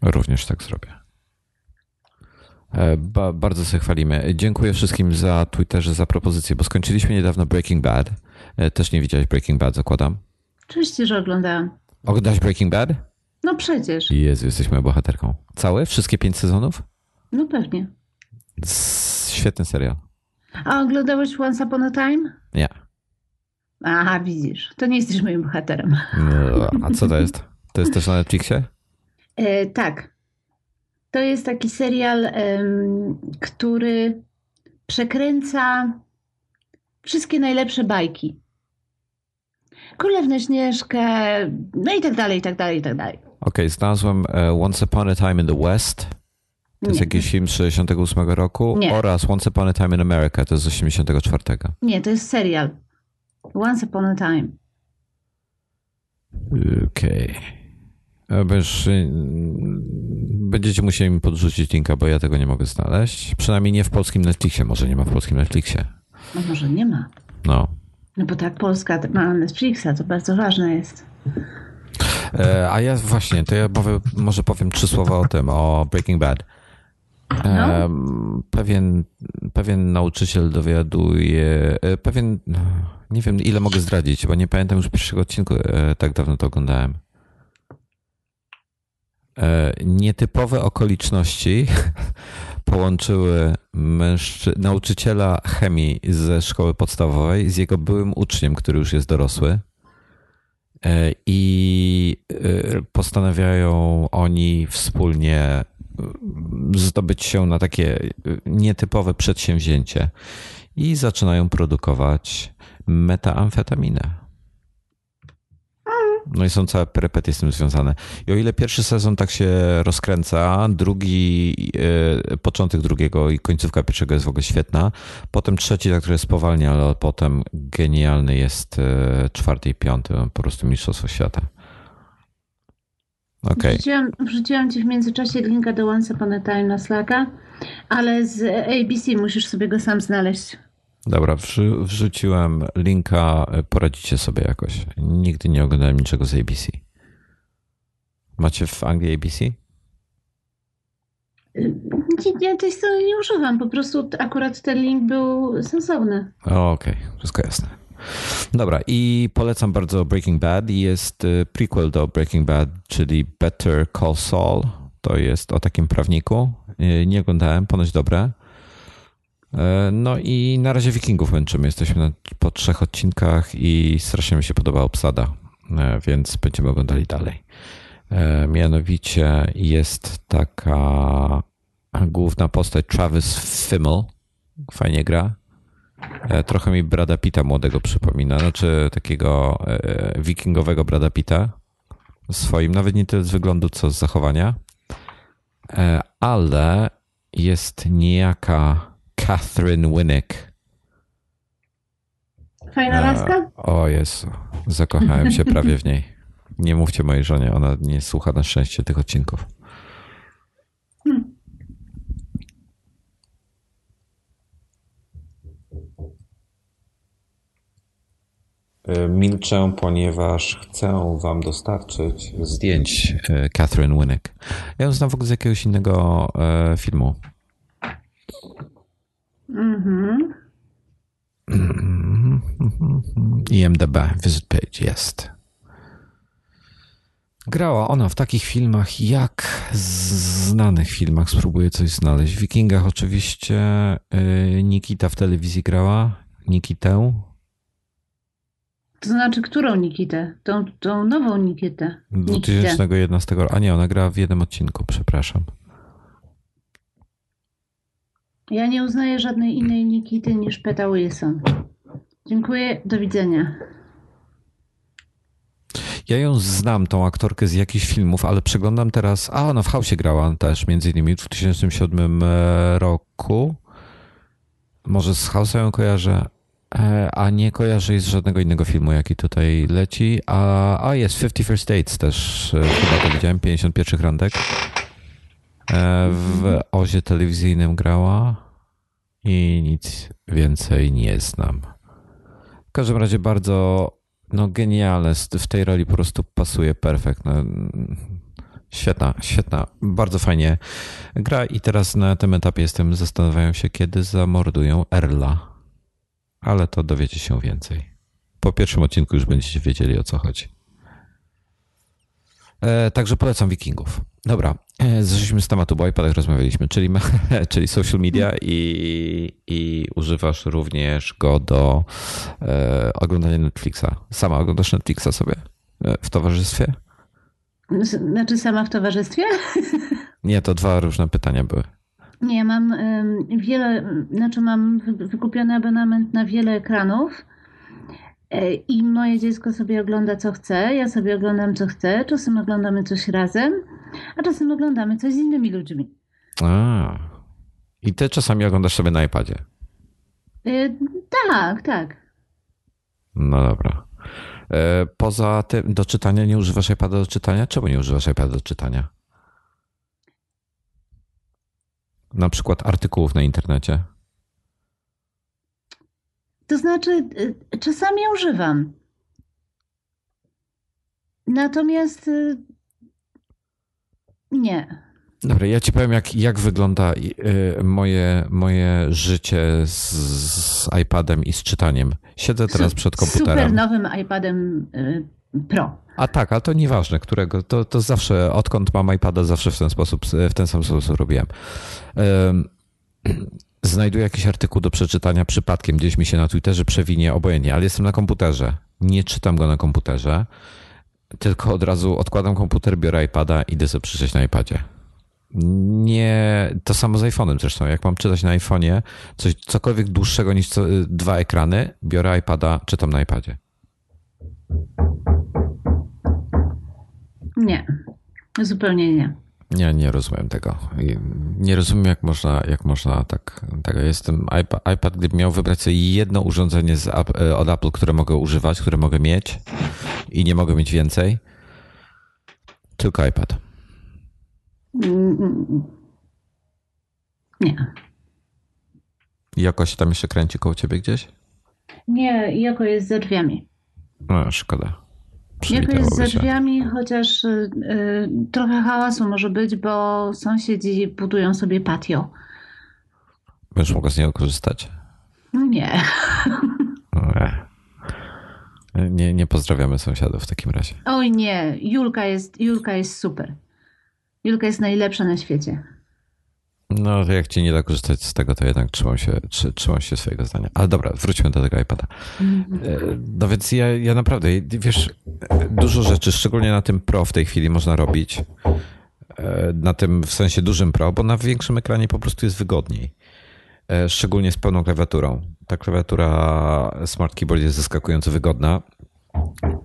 Również tak zrobię. Bardzo sobie chwalimy. Dziękuję wszystkim za Twitterze, za propozycję, bo skończyliśmy niedawno Breaking Bad. Też nie widziałeś Breaking Bad, zakładam. Oczywiście, że oglądałam. Oglądałaś Breaking Bad? No przecież. Jezu, jesteś moją bohaterką. Całe? Wszystkie 5 sezonów? No pewnie. Świetny serial. A oglądałeś Once Upon a Time? Nie. Aha, widzisz. To nie jesteś moim bohaterem. No, a co to jest? To jest też na Netflixie? Tak. To jest taki serial, który przekręca wszystkie najlepsze bajki. Królewne Śnieżkę, no i tak dalej, i tak dalej, i tak dalej. Okej, znalazłem Once Upon a Time in the West. To jest jakiś film z 68 roku. Nie. Oraz Once Upon a Time in America, to jest z 84. Nie, to jest serial. Once Upon a Time. Okej. Będziecie musieli mi podrzucić linka, bo ja tego nie mogę znaleźć. Przynajmniej nie w polskim Netflixie. Może nie ma w polskim Netflixie. No może nie ma. No. No bo tak, Polska ma Netflixa, to bardzo ważne jest. A ja właśnie, to ja może powiem 3 słowa o tym, o Breaking Bad. No. Pewien nauczyciel dowiaduje, nie wiem ile mogę zdradzić, bo nie pamiętam już pierwszego odcinku, tak dawno to oglądałem. Nietypowe okoliczności połączyły nauczyciela chemii ze szkoły podstawowej z jego byłym uczniem, który już jest dorosły, i postanawiają oni wspólnie zdobyć się na takie nietypowe przedsięwzięcie i zaczynają produkować metaamfetaminę. No i są całe perypetie z tym związane. I o ile pierwszy sezon tak się rozkręca, początek drugiego i końcówka pierwszego jest w ogóle świetna. Potem trzeci, tak, który spowalnia, ale potem genialny jest czwarty i piąty. Po prostu mistrzostwo świata. Okay. Wrzuciłam ci w międzyczasie linka do Once Upon a Time na Slacka, ale z ABC musisz sobie go sam znaleźć. Dobra, wrzuciłem linka, poradzicie sobie jakoś. Nigdy nie oglądałem niczego z ABC. Macie w Anglii ABC? Ja tej strony nie używam, po prostu akurat ten link był sensowny. Okej, wszystko jasne. Dobra, i polecam bardzo Breaking Bad. Jest prequel do Breaking Bad, czyli Better Call Saul. To jest o takim prawniku. Nie oglądałem, ponoć dobre. No i na razie Wikingów męczymy. Jesteśmy po 3 odcinkach i strasznie mi się podoba obsada, więc będziemy oglądali dalej. Mianowicie jest taka główna postać Travis Fimmel. Fajnie gra. Trochę mi Brada Pitta młodego przypomina. Znaczy takiego wikingowego Brada Pitta. Swoim, nawet nie tyle z wyglądu, co z zachowania. Ale jest niejaka Katheryn Winnick. Fajna laska? O Jezu, zakochałem się prawie w niej. Nie mówcie mojej żonie, ona nie słucha na szczęście tych odcinków. Milczę, ponieważ chcę wam dostarczyć zdjęć Katheryn Winnick. Ja ją znam w ogóle z jakiegoś innego filmu. Mhm. IMDb, visit page, jest. Grała ona w takich filmach jak znanych filmach. Spróbuję coś znaleźć. W Wikingach oczywiście. Nikita w telewizji grała. Nikitę. To znaczy, którą Nikitę? Tą nową Nikitę. 2011 roku. A nie, ona grała w jednym odcinku, przepraszam. Ja nie uznaję żadnej innej Nikity niż Peta Wilson. Dziękuję, do widzenia. Ja ją znam, tą aktorkę z jakichś filmów, ale przeglądam teraz... A, ona w House'ie grała też, między innymi w 2007 roku. Może z House'a ją kojarzę, a nie kojarzę jej z żadnego innego filmu, jaki tutaj leci. A jest 50 First Dates też, chyba to widziałem, 51 randek. W Ozie telewizyjnym grała i nic więcej nie znam. W każdym razie bardzo genialne. W tej roli po prostu pasuje perfekt. Świetna. Bardzo fajnie gra i teraz na tym etapie jestem. Zastanawiają się, kiedy zamordują Erla. Ale to dowiecie się więcej. Po pierwszym odcinku już będziecie wiedzieli, o co chodzi. Także polecam Wikingów. Dobra, zeszliśmy z tematu, bo o iPadach rozmawialiśmy, czyli social media i używasz również go do oglądania Netflixa. Sama oglądasz Netflixa sobie w towarzystwie? Znaczy sama w towarzystwie? Nie, to 2 różne pytania były. Nie, mam mam wykupiony abonament na wiele ekranów. I moje dziecko sobie ogląda co chce, ja sobie oglądam co chcę, czasem oglądamy coś razem, a czasem oglądamy coś z innymi ludźmi. A. I ty czasami oglądasz sobie na iPadzie? Tak. No dobra. Poza tym do czytania nie używasz iPada do czytania? Czemu nie używasz iPada do czytania? Na przykład artykułów na internecie? To znaczy, czasami używam. Natomiast nie. Dobra, ja ci powiem, jak wygląda moje życie z iPadem i z czytaniem. Siedzę teraz przed komputerem. Super nowym iPadem Pro. A tak, ale to nieważne, którego. To zawsze, odkąd mam iPada, zawsze w ten sam sposób robiłem. Znajduję jakiś artykuł do przeczytania przypadkiem, gdzieś mi się na Twitterze przewinie, obojętnie, ale jestem na komputerze. Nie czytam go na komputerze, tylko od razu odkładam komputer, biorę iPada i idę sobie przeczytać na iPadzie. Nie, to samo z iPhone'em zresztą. Jak mam czytać na iPhone'ie, cokolwiek dłuższego niż 2 ekrany, biorę iPada, czytam na iPadzie. Nie, zupełnie nie. Ja nie rozumiem tego. Nie rozumiem, jak można tak. Tego. Jestem iPad, gdybym miał wybrać sobie jedno urządzenie od Apple, które mogę używać, które mogę mieć i nie mogę mieć więcej. Tylko iPad. Nie. Joko się tam jeszcze kręci koło ciebie gdzieś? Nie, Joko jest za drzwiami. No, szkoda. Jakoś za drzwiami, chociaż trochę hałasu może być, bo sąsiedzi budują sobie patio. Będziesz mogła z niego korzystać? Nie. Nie pozdrawiamy sąsiadów w takim razie. Oj nie, Julka jest super. Julka jest najlepsza na świecie. No, jak ci nie da korzystać z tego, to jednak trzymam się swojego zdania. Ale dobra, wróćmy do tego iPada. No więc ja naprawdę, wiesz, dużo rzeczy, szczególnie na tym Pro w tej chwili można robić. Na tym w sensie dużym Pro, bo na większym ekranie po prostu jest wygodniej. Szczególnie z pełną klawiaturą. Ta klawiatura Smart Keyboard jest zaskakująco wygodna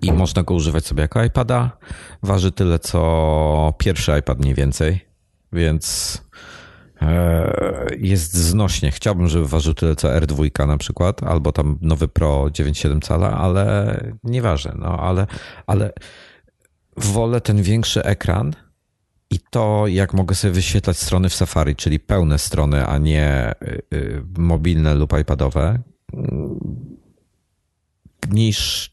i można go używać sobie jako iPada. Waży tyle, co pierwszy iPad mniej więcej, więc jest znośnie. Chciałbym, żeby ważył tyle, co R2 na przykład, albo tam nowy Pro 9,7 cala, ale nieważne. No, ale wolę ten większy ekran i to, jak mogę sobie wyświetlać strony w Safari, czyli pełne strony, a nie mobilne lub iPadowe, niż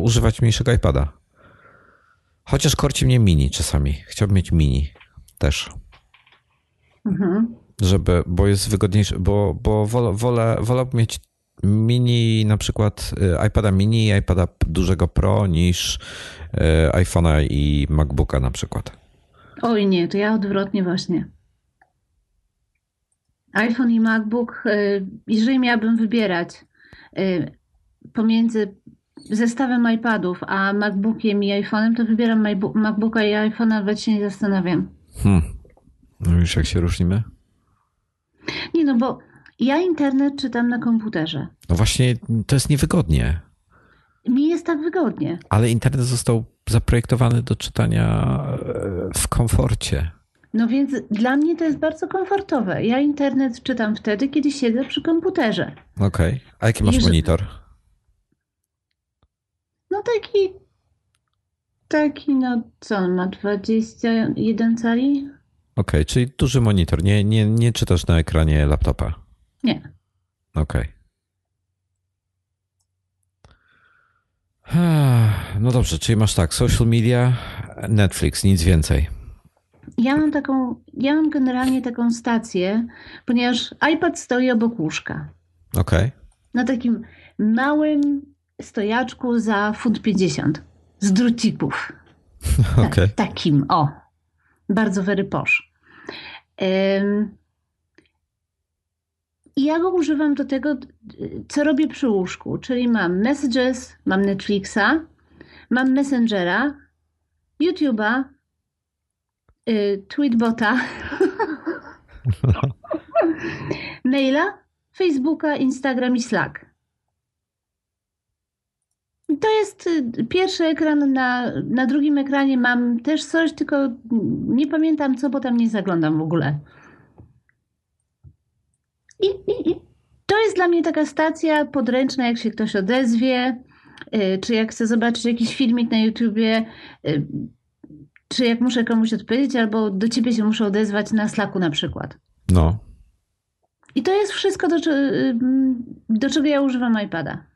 używać mniejszego iPada. Chociaż korci mnie mini czasami. Chciałbym mieć mini też. Mhm. Żeby, bo jest wygodniejsze, bo wolałbym mieć mini, na przykład iPada mini i iPada dużego Pro niż iPhone'a i MacBooka na przykład. Oj nie, to ja odwrotnie właśnie. iPhone i MacBook, jeżeli miałabym wybierać pomiędzy zestawem iPadów a MacBookiem i iPhone'em, to wybieram MacBooka i iPhone'a, nawet się nie zastanawiam. No już jak się różnimy? Nie no, bo ja internet czytam na komputerze. No właśnie, to jest niewygodnie. Mi jest tak wygodnie. Ale internet został zaprojektowany do czytania w komforcie. No więc dla mnie to jest bardzo komfortowe. Ja internet czytam wtedy, kiedy siedzę przy komputerze. Okej. A jaki masz monitor? No taki, no co on ma, 21 cali? Okej, czyli duży monitor. Nie czytasz na ekranie laptopa? Nie. Okej. No dobrze, czyli masz tak, social media, Netflix, nic więcej. Ja mam generalnie taką stację, ponieważ iPad stoi obok łóżka. Okej. Na takim małym stojaczku za funt 50 z drucików. Okej. Takim, o. Bardzo very posh. I ja go używam do tego, co robię przy łóżku, czyli mam Messages, mam Netflixa, mam Messengera, YouTube'a, Tweetbota, maila, Facebooka, Instagram i Slack. To jest pierwszy ekran, na drugim ekranie mam też coś, tylko nie pamiętam co, bo tam nie zaglądam w ogóle. I to jest dla mnie taka stacja podręczna, jak się ktoś odezwie, czy jak chcę zobaczyć jakiś filmik na YouTubie, czy jak muszę komuś odpowiedzieć, albo do ciebie się muszę odezwać na Slacku na przykład. No. I to jest wszystko, do czego ja używam iPada.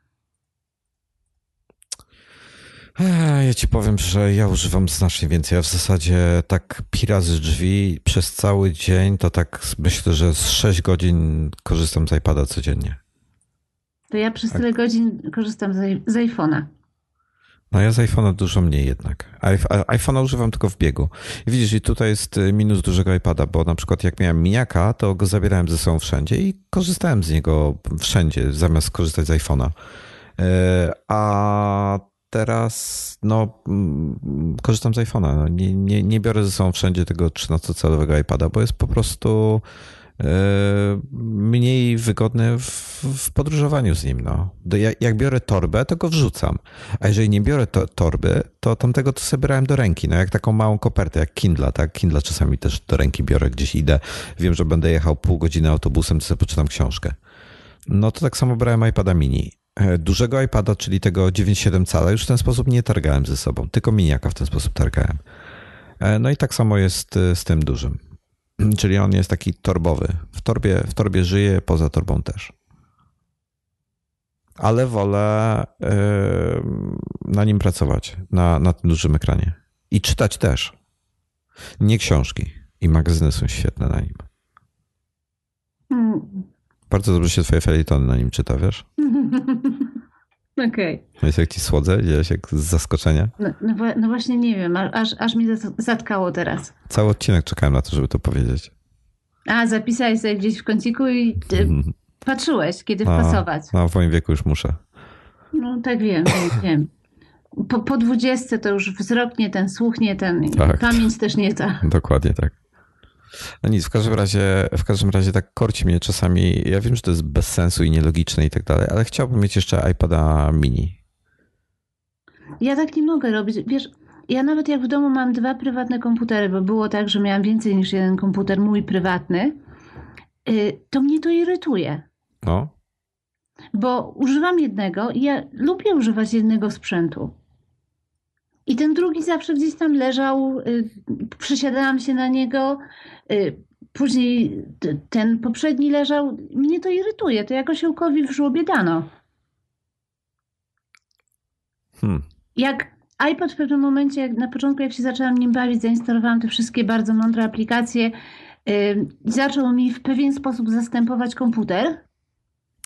Ja ci powiem, że ja używam znacznie więcej. Ja w zasadzie tak pira z drzwi przez cały dzień, to tak myślę, że z 6 godzin korzystam z iPada codziennie. To ja przez tyle godzin korzystam z iPhone'a. No ja z iPhone'a dużo mniej jednak. iPhone'a używam tylko w biegu. I widzisz, i tutaj jest minus dużego iPada, bo na przykład jak miałem miniaka, to go zabierałem ze sobą wszędzie i korzystałem z niego wszędzie, zamiast korzystać z iPhone'a. A teraz no korzystam z iPhone'a. No, nie biorę ze sobą wszędzie tego 13-calowego iPada, bo jest po prostu mniej wygodny w podróżowaniu z nim. No. Jak biorę torbę, to go wrzucam. A jeżeli nie biorę torby, to tamtego to sobie brałem do ręki. No, jak taką małą kopertę, jak Kindle. Tak? Kindle czasami też do ręki biorę, gdzieś idę. Wiem, że będę jechał pół godziny autobusem, to sobie poczytam książkę. No to tak samo brałem iPada mini. Dużego iPada, czyli tego 9,7 cala, już w ten sposób nie targałem ze sobą, tylko miniaka w ten sposób targałem. No i tak samo jest z tym dużym. Czyli on jest taki torbowy. W torbie żyje, poza torbą też. ale wolę na nim pracować, na tym dużym ekranie. I czytać też. Nie książki. I magazyny są świetne na nim. Bardzo dobrze się twoje felietony na nim czyta, wiesz? Okej. Okay. Wiesz, jak ci słodzę? Widziałeś, jak z zaskoczenia? No właśnie nie wiem, aż mnie zatkało teraz. Cały odcinek czekałem na to, żeby to powiedzieć. A, zapisałeś sobie gdzieś w kąciku i patrzyłeś, kiedy wpasować. No, w moim wieku już muszę. No tak wiem. Po 20 to już wzrok nie ten, słuch nie ten, tak. Pamięć też nie ta. Dokładnie tak. No nic, w każdym razie tak korci mnie czasami, ja wiem, że to jest bez sensu i nielogiczne i tak dalej, ale chciałbym mieć jeszcze iPada mini. Ja tak nie mogę robić, wiesz, ja nawet jak w domu mam dwa prywatne komputery, bo było tak, że miałam więcej niż jeden komputer mój prywatny, to mnie to irytuje. No. Bo używam jednego i ja lubię używać jednego sprzętu. I ten drugi zawsze gdzieś tam leżał, przysiadałam się na niego, później ten poprzedni leżał. Mnie to irytuje, to jak osiołkowi w żłobie dano. Jak iPad w pewnym momencie, jak na początku jak się zaczęłam nim bawić, zainstalowałam te wszystkie bardzo mądre aplikacje i zaczął mi w pewien sposób zastępować komputer.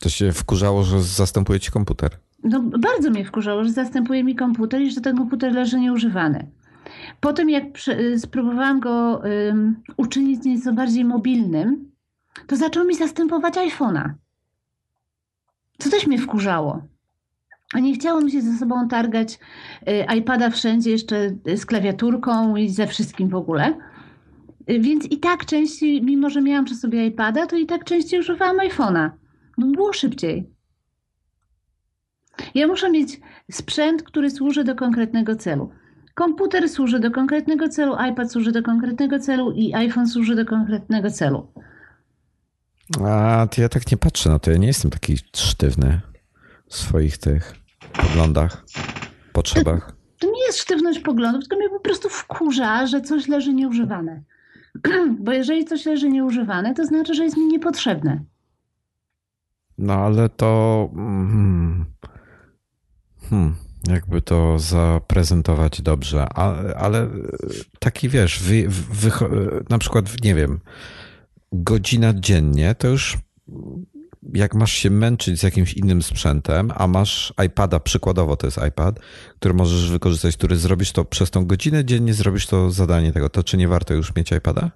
To się wkurzało, że zastępuje ci komputer. No, bardzo mnie wkurzało, że zastępuje mi komputer i że ten komputer leży nieużywany. Potem jak spróbowałam go uczynić nieco bardziej mobilnym, to zaczął mi zastępować iPhone'a. Co też mnie wkurzało. A nie chciało mi się ze sobą targać iPada wszędzie, jeszcze z klawiaturką i ze wszystkim w ogóle. Więc i tak częściej, mimo że miałam przy sobie iPada, to i tak częściej używałam iPhone'a. No, było szybciej. Ja muszę mieć sprzęt, który służy do konkretnego celu. Komputer służy do konkretnego celu, iPad służy do konkretnego celu i iPhone służy do konkretnego celu. A to ja tak nie patrzę na to. Ja nie jestem taki sztywny w swoich tych poglądach, potrzebach. To nie jest sztywność poglądów, tylko mnie po prostu wkurza, że coś leży nieużywane. Bo jeżeli coś leży nieużywane, to znaczy, że jest mi niepotrzebne. No ale to... jakby to zaprezentować dobrze, ale taki wiesz, na przykład, nie wiem, godzina dziennie, to już jak masz się męczyć z jakimś innym sprzętem, a masz iPada, przykładowo to jest iPad, który możesz wykorzystać, który zrobisz to przez tą godzinę dziennie, zrobisz to zadanie tego, to czy nie warto już mieć iPada?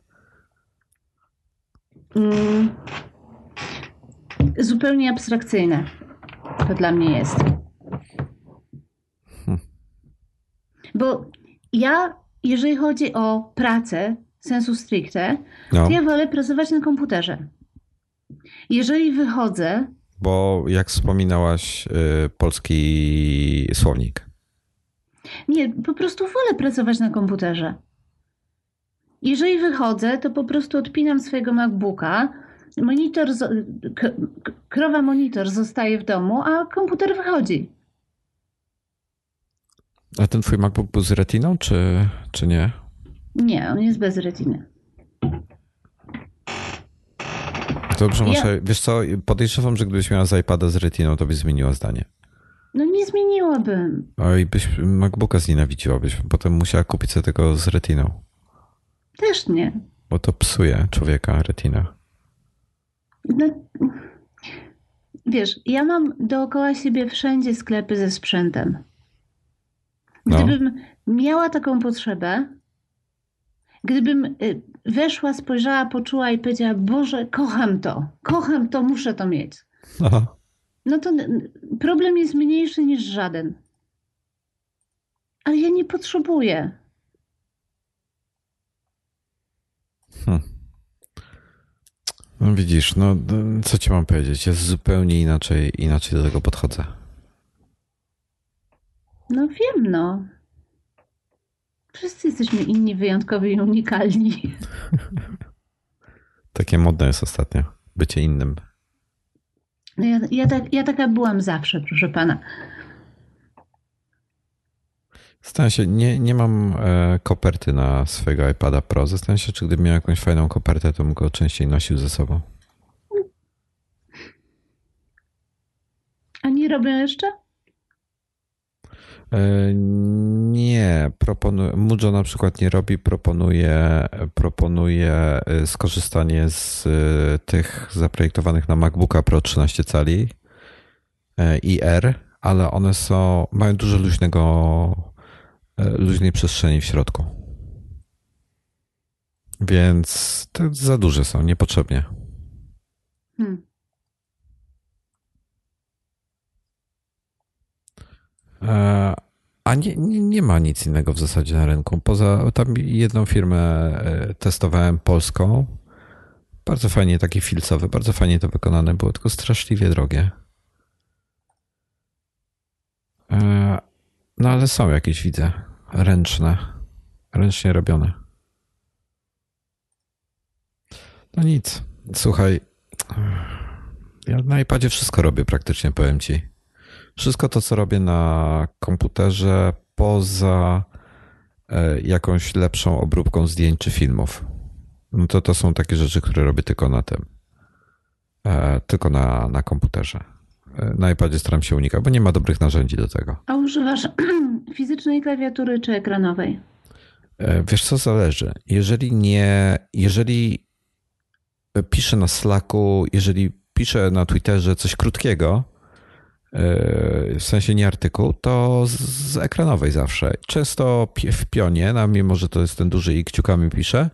Zupełnie abstrakcyjne to dla mnie jest. Bo ja, jeżeli chodzi o pracę sensu stricte, to ja wolę pracować na komputerze. Jeżeli wychodzę... Bo jak wspominałaś, polski słownik. Nie, po prostu wolę pracować na komputerze. Jeżeli wychodzę, to po prostu odpinam swojego MacBooka, monitor zostaje w domu, a komputer wychodzi. A ten twój MacBook był z retiną, czy nie? Nie, on jest bez retiny. Dobrze, wiesz co, podejrzewam, że gdybyś miała z iPada z retiną, to byś zmieniła zdanie. No nie zmieniłabym. Oj, byś MacBooka znienawidziłabyś, potem musiała kupić sobie tego z retiną. Też nie. Bo to psuje człowieka retina. No, wiesz, ja mam dookoła siebie wszędzie sklepy ze sprzętem. Gdybym miała taką potrzebę, gdybym weszła, spojrzała, poczuła i powiedziała: Boże, kocham to, muszę to mieć. Aha. No to problem jest mniejszy niż żaden. Ale ja nie potrzebuję. No widzisz, no co ci mam powiedzieć? Ja zupełnie inaczej do tego podchodzę. No wiem, no. Wszyscy jesteśmy inni, wyjątkowi i unikalni. Takie modne jest ostatnio. Bycie innym. No ja taka byłam zawsze, proszę pana. Zastanawiam się, nie mam koperty na swojego iPada Pro. Zastanawiam się, czy gdybym miał jakąś fajną kopertę, to bym go częściej nosił ze sobą. A nie inni robią jeszcze? Nie, Mujo na przykład nie robi, proponuje skorzystanie z tych zaprojektowanych na MacBooka Pro 13 cali i R, ale one mają dużo luźnej przestrzeni w środku. Więc te za duże są, niepotrzebnie. A nie ma nic innego w zasadzie na rynku. Poza tam jedną firmę testowałem, polską. Bardzo fajnie, takie filcowe, bardzo fajnie to wykonane było, tylko straszliwie drogie. No ale są jakieś, widzę, ręcznie robione. No nic, słuchaj, ja na iPadzie wszystko robię praktycznie, powiem ci. Wszystko to, co robię na komputerze, poza jakąś lepszą obróbką zdjęć czy filmów. No to są takie rzeczy, które robię tylko na tym. Tylko na komputerze. Na iPadzie staram się unikać, bo nie ma dobrych narzędzi do tego. A używasz fizycznej klawiatury czy ekranowej? Wiesz co, zależy. Jeżeli piszę na Slacku, jeżeli piszę na Twitterze coś krótkiego, w sensie nie artykuł, to z ekranowej zawsze. Często w pionie, mimo że to jest ten duży i kciukami piszę,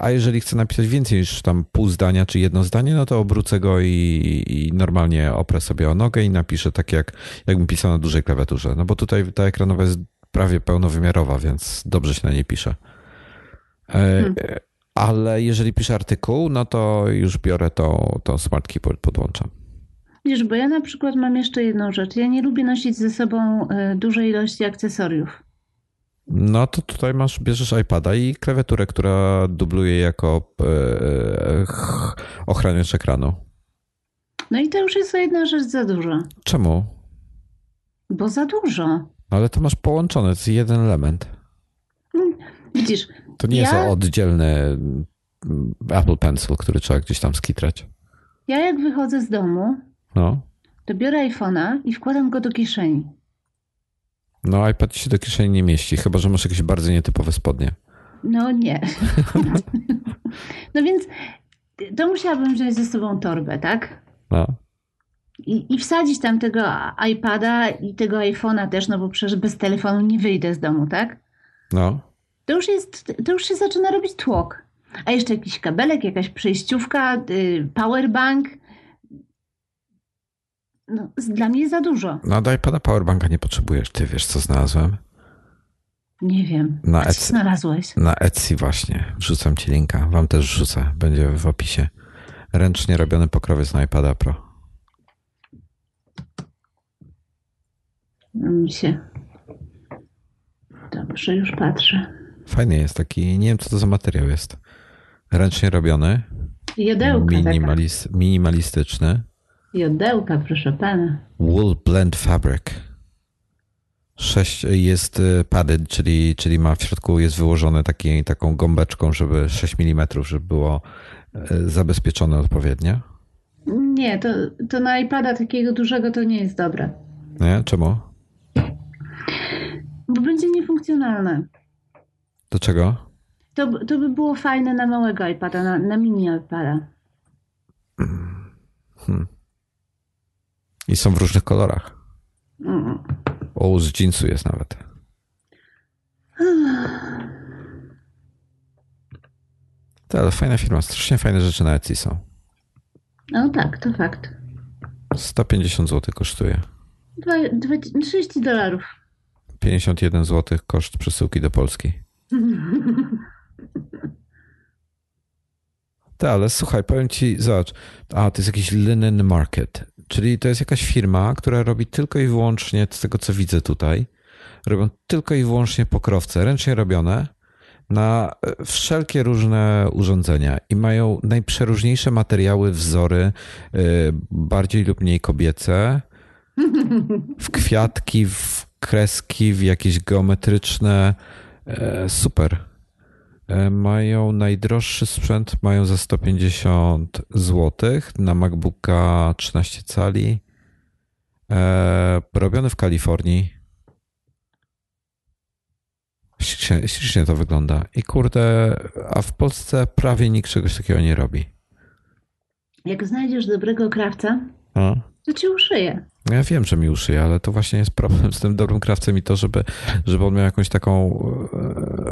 a jeżeli chcę napisać więcej niż tam pół zdania czy jedno zdanie, no to obrócę go i normalnie oprę sobie o nogę i napiszę tak, jakbym pisał na dużej klawiaturze. No bo tutaj ta ekranowa jest prawie pełnowymiarowa, więc dobrze się na niej pisze. Ale jeżeli piszę artykuł, no to już biorę to smart keyboard, podłączam. Wiesz, bo ja na przykład mam jeszcze jedną rzecz. Ja nie lubię nosić ze sobą dużej ilości akcesoriów. No to tutaj bierzesz iPada i klawiaturę, która dubluje jako ochraniacz ekranu. No i to już jest jedna rzecz za dużo. Czemu? Bo za dużo. Ale to masz połączone, to jest jeden element. Widzisz. To nie jest oddzielny Apple Pencil, który trzeba gdzieś tam skitrać. Ja jak wychodzę z domu, to biorę iPhone'a i wkładam go do kieszeni. No iPad się do kieszeni nie mieści, chyba że masz jakieś bardzo nietypowe spodnie. No nie. No więc to musiałabym wziąć ze sobą torbę, tak? No. I wsadzić tam tego iPada i tego iPhone'a też, no bo przecież bez telefonu nie wyjdę z domu, tak? No. To już się zaczyna robić tłok. A jeszcze jakiś kabelek, jakaś przejściówka, powerbank. No, dla mnie za dużo. No daj pana powerbanka nie potrzebujesz. Ty wiesz, co znalazłem? Nie wiem. Co znalazłeś? Na Etsy właśnie. Wrzucam ci linka. Wam też wrzucę. Będzie w opisie. Ręcznie robiony pokrowiec na iPada Pro. Dobrze, już patrzę. Fajny jest taki. Nie wiem, co to za materiał jest. Ręcznie robiony. Jodełka minimalistyczny. Jodełka, proszę pana. Wool blend fabric. 6 jest padded, czyli ma w środku, jest wyłożone taką gąbeczką, żeby 6 mm, żeby było zabezpieczone odpowiednio. Nie, to na iPada takiego dużego to nie jest dobre. Nie? Czemu? Bo będzie niefunkcjonalne. Do czego? To by było fajne na małego iPada, na mini iPada. I są w różnych kolorach. O, z dżinsu jest nawet. To, ale fajna firma. Strasznie fajne rzeczy na Etsy są. No tak, to fakt. 150 zł kosztuje. $30. 51 zł koszt przesyłki do Polski. Tak, ale słuchaj, powiem ci, zobacz. A, to jest jakiś linen market. Czyli to jest jakaś firma, która robi tylko i wyłącznie, z tego co widzę tutaj, robią tylko i wyłącznie pokrowce, ręcznie robione na wszelkie różne urządzenia i mają najprzeróżniejsze materiały, wzory, bardziej lub mniej kobiece, w kwiatki, w kreski, w jakieś geometryczne. Super. Mają najdroższy sprzęt, mają za 150 zł na MacBooka 13 cali. Robiony w Kalifornii. Ślicznie to wygląda. I kurde, a w Polsce prawie nikt czegoś takiego nie robi. Jak znajdziesz dobrego krawca, to ci uszyję. Ja wiem, że mi uszyje, ale to właśnie jest problem z tym dobrym krawcem i to, żeby on miał jakąś taką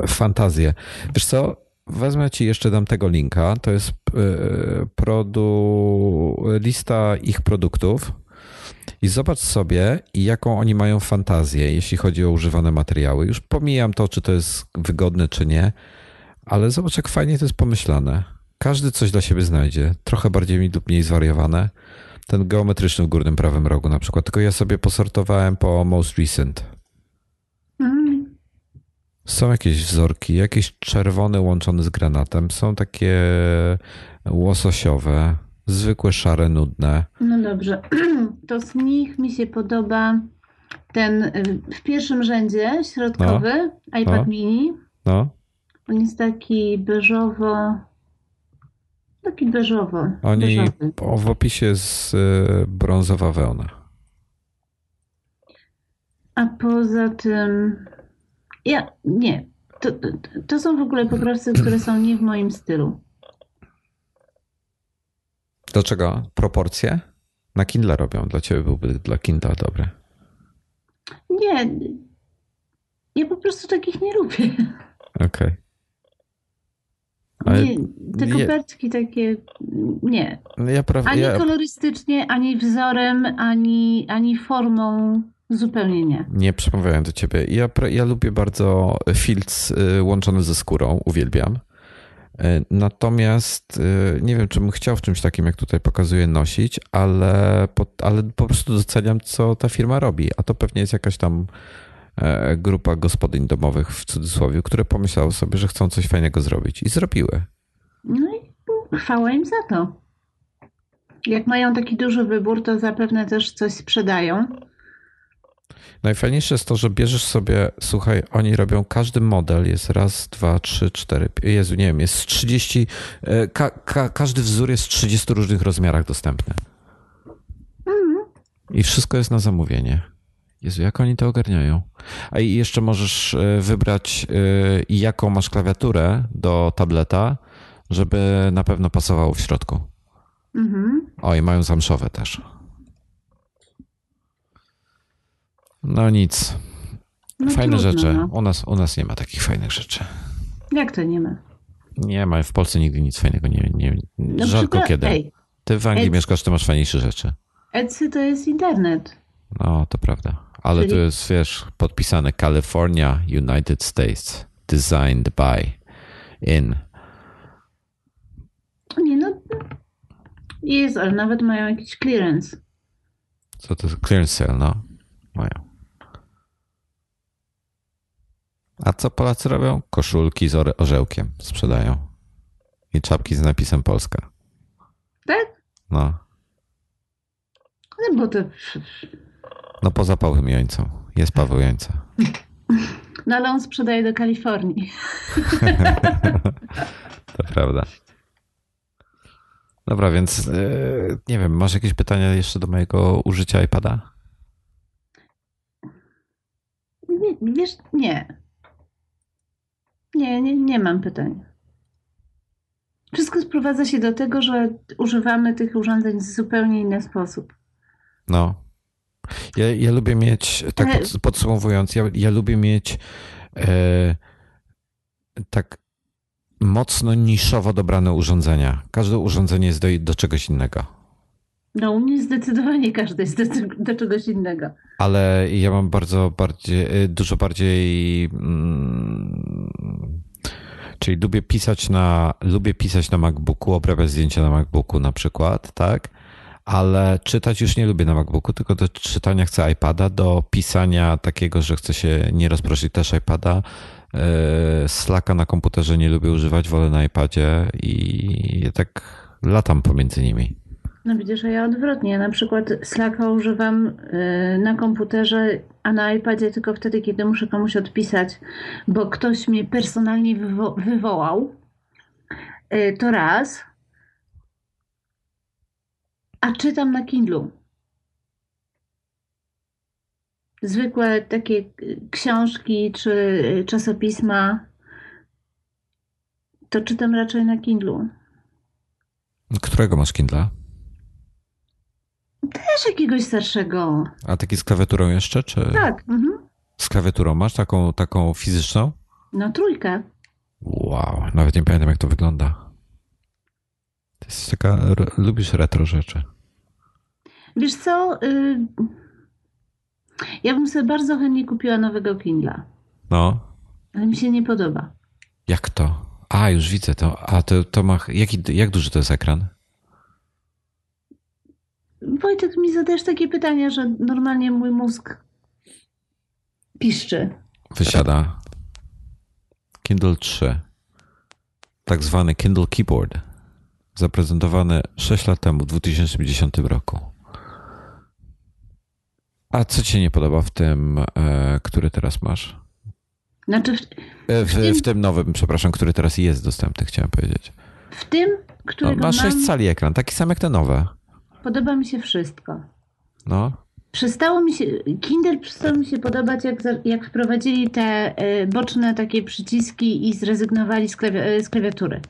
fantazję. Wiesz co, wezmę ci jeszcze, dam tego linka. To jest lista ich produktów i zobacz sobie, jaką oni mają fantazję, jeśli chodzi o używane materiały. Już pomijam to, czy to jest wygodne, czy nie, ale zobacz, jak fajnie to jest pomyślane. Każdy coś dla siebie znajdzie, trochę bardziej lub mniej zwariowane. Ten geometryczny w górnym prawym rogu na przykład. Tylko ja sobie posortowałem po most recent. Są jakieś wzorki, jakieś czerwony łączony z granatem. Są takie łososiowe, zwykłe, szare, nudne. No dobrze. To z nich mi się podoba ten w pierwszym rzędzie środkowy iPad mini. No. On jest taki beżowo... Taki beżowy. Oni w opisie jest brązowa wełna. A poza tym... To są w ogóle poprawce, które są nie w moim stylu. Do czego? Proporcje? Na Kindle robią. Dla ciebie byłby dla Kindle dobry. Nie. Ja po prostu takich nie lubię. Okej. Nie, te kopertki takie, nie. Ani kolorystycznie, ani wzorem, ani formą zupełnie nie. Nie przemawiałem do ciebie. Ja lubię bardzo filc łączony ze skórą, uwielbiam. Natomiast nie wiem, czy bym chciał w czymś takim, jak tutaj pokazuję, nosić, ale po prostu doceniam, co ta firma robi. A to pewnie jest jakaś tam grupa gospodyń domowych w cudzysłowie, które pomyślały sobie, że chcą coś fajnego zrobić i zrobiły. No i chwała im za to. Jak mają taki duży wybór, to zapewne też coś sprzedają. Najfajniejsze jest to, że bierzesz sobie, słuchaj, oni robią, każdy model jest raz, dwa, trzy, cztery, Jezu, nie wiem, jest 30, każdy wzór jest w 30 różnych rozmiarach dostępny. I wszystko jest na zamówienie. Jezu, jak oni to ogarniają? A i jeszcze możesz wybrać, jaką masz klawiaturę do tableta, żeby na pewno pasowało w środku. O, i mają zamszowe też. No nic. No fajne trudno, rzeczy. No. U nas nie ma takich fajnych rzeczy. Jak to nie ma? Nie ma. W Polsce nigdy nic fajnego nie no rzadko przykład, kiedy. Ty w Anglii mieszkasz, ty masz fajniejsze rzeczy. Etsy to jest internet. No, to prawda. Ale to jest, wiesz, podpisane California, United States, designed by, in. Nie, no. Jest, ale nawet mają jakiś clearance. Co to jest? Clearance sale, no. Mają. A co Polacy robią? Koszulki z orzełkiem sprzedają. I czapki z napisem Polska. Tak? No. No bo to... No poza Pawłem Jońcą. Jest Paweł Jońca. No ale on sprzedaje do Kalifornii. To prawda. Dobra, więc nie wiem, masz jakieś pytania jeszcze do mojego użycia iPada? Wiesz, nie. Nie mam pytań. Wszystko sprowadza się do tego, że używamy tych urządzeń w zupełnie inny sposób. No. Ja lubię mieć, tak podsumowując, ja lubię mieć tak mocno niszowo dobrane urządzenia. Każde urządzenie jest do czegoś innego. No u mnie zdecydowanie każde jest do czegoś innego. Ale ja mam dużo bardziej... Czyli lubię pisać na MacBooku, obrabiać zdjęcia na MacBooku na przykład, tak? Ale czytać już nie lubię na MacBooku, tylko do czytania chcę iPada, do pisania takiego, że chcę się nie rozproszyć, też iPada. Slacka na komputerze nie lubię używać, wolę na iPadzie i ja tak latam pomiędzy nimi. No widzisz, a ja odwrotnie. Na przykład Slacka używam na komputerze, a na iPadzie tylko wtedy, kiedy muszę komuś odpisać, bo ktoś mnie personalnie wywołał. To raz... A czytam na Kindlu. zwykłe takie książki czy czasopisma, to czytam raczej na Kindlu. Którego masz Kindla? Też jakiegoś starszego. A taki z klawiaturą jeszcze? Czy... Tak. Mhm. Z klawiaturą masz taką fizyczną? No, trójkę. Wow, nawet nie pamiętam, jak to wygląda. To jest taka... Lubisz retro rzeczy. Wiesz co? Ja bym sobie bardzo chętnie kupiła nowego Kindla. No. Ale mi się nie podoba. Jak to? A, już widzę to. A to ma... Jak duży to jest ekran? Wojtek, mi zadajesz takie pytania, że normalnie mój mózg piszczy. Wysiada. Kindle 3. Tak zwany Kindle Keyboard. Zaprezentowany 6 lat temu, w 2010 roku. A co ci nie podoba w tym, który teraz masz? Znaczy w tym nowym, przepraszam, który teraz jest dostępny, chciałem powiedzieć. W tym, którego ma 6 cali ekran, taki sam jak te nowe. Podoba mi się wszystko. No. Kindle przestało mi się podobać, jak wprowadzili te boczne takie przyciski i zrezygnowali z klawiatury.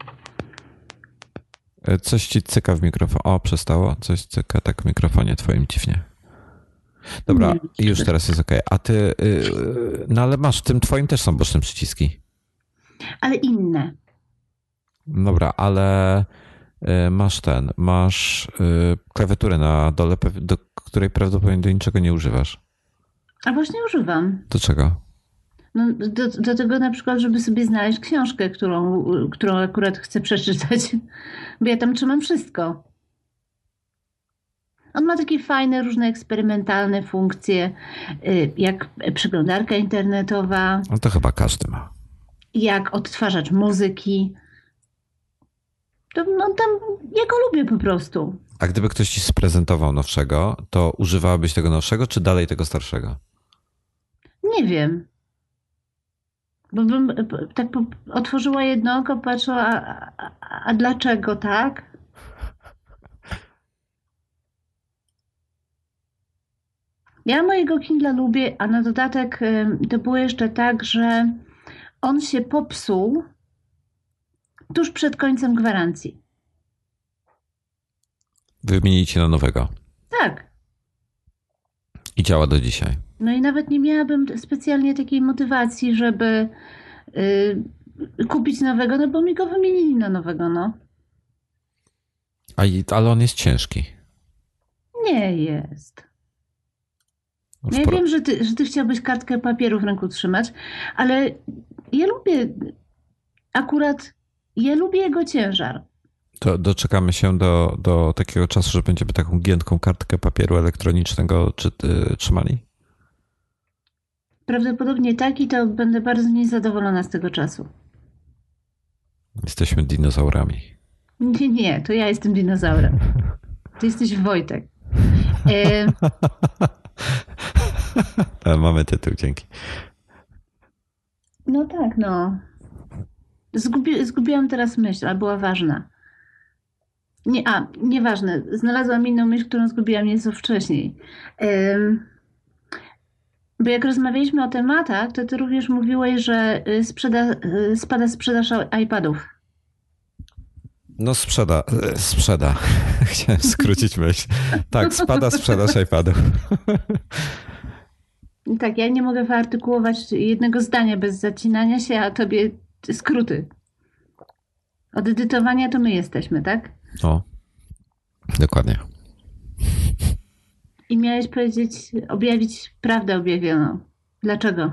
Coś ci cyka w mikrofon. O, przestało. Coś cyka tak w mikrofonie twoim dziwnie. Dobra, nie, już teraz jest okej. A ty, no ale masz, w tym twoim też są boczne przyciski. Ale inne. Dobra, ale... Masz klawiaturę na dole, do której prawdopodobnie do niczego nie używasz. A właśnie używam. Do czego? No, do tego na przykład, żeby sobie znaleźć książkę, którą akurat chcę przeczytać. Bo ja tam trzymam wszystko. On ma takie fajne, różne eksperymentalne funkcje, jak przeglądarka internetowa. No to chyba każdy ma. Jak odtwarzacz muzyki. To no tam ja go lubię po prostu. A gdyby ktoś ci sprezentował nowszego, to używałabyś tego nowszego, czy dalej tego starszego? Nie wiem. Bo bym tak otworzyła jedno oko, patrzyła, a dlaczego tak? Ja mojego Kindla lubię, a na dodatek to było jeszcze tak, że on się popsuł tuż przed końcem gwarancji. Wymienicie na nowego. Tak. I działa do dzisiaj. No i nawet nie miałabym specjalnie takiej motywacji, żeby kupić nowego, no bo mi go wymienili na nowego, no. Ale on jest ciężki. Nie jest. Ja wiem, że ty chciałbyś kartkę papieru w ręku trzymać, ale ja lubię akurat... Ja lubię jego ciężar. To doczekamy się do takiego czasu, że będziemy taką giętką kartkę papieru elektronicznego trzymali? Prawdopodobnie tak i to będę bardzo niezadowolona z tego czasu. Jesteśmy dinozaurami. Nie, to ja jestem dinozaurem. Ty jesteś Wojtek. Mamy tytuł, dzięki. No tak, no. Zgubiłam teraz myśl, ale była ważna. Nieważne. Znalazłam inną myśl, którą zgubiłam nieco wcześniej. Bo jak rozmawialiśmy o tematach, to ty również mówiłeś, że spada sprzedaż iPadów. No sprzeda. Chciałem skrócić myśl. Tak, spada sprzedaż iPadów. Tak, ja nie mogę wyartykułować jednego zdania bez zacinania się, a tobie... Skróty. Od edytowania to my jesteśmy, tak? O, dokładnie. I miałeś powiedzieć, objawić prawdę objawioną. Dlaczego?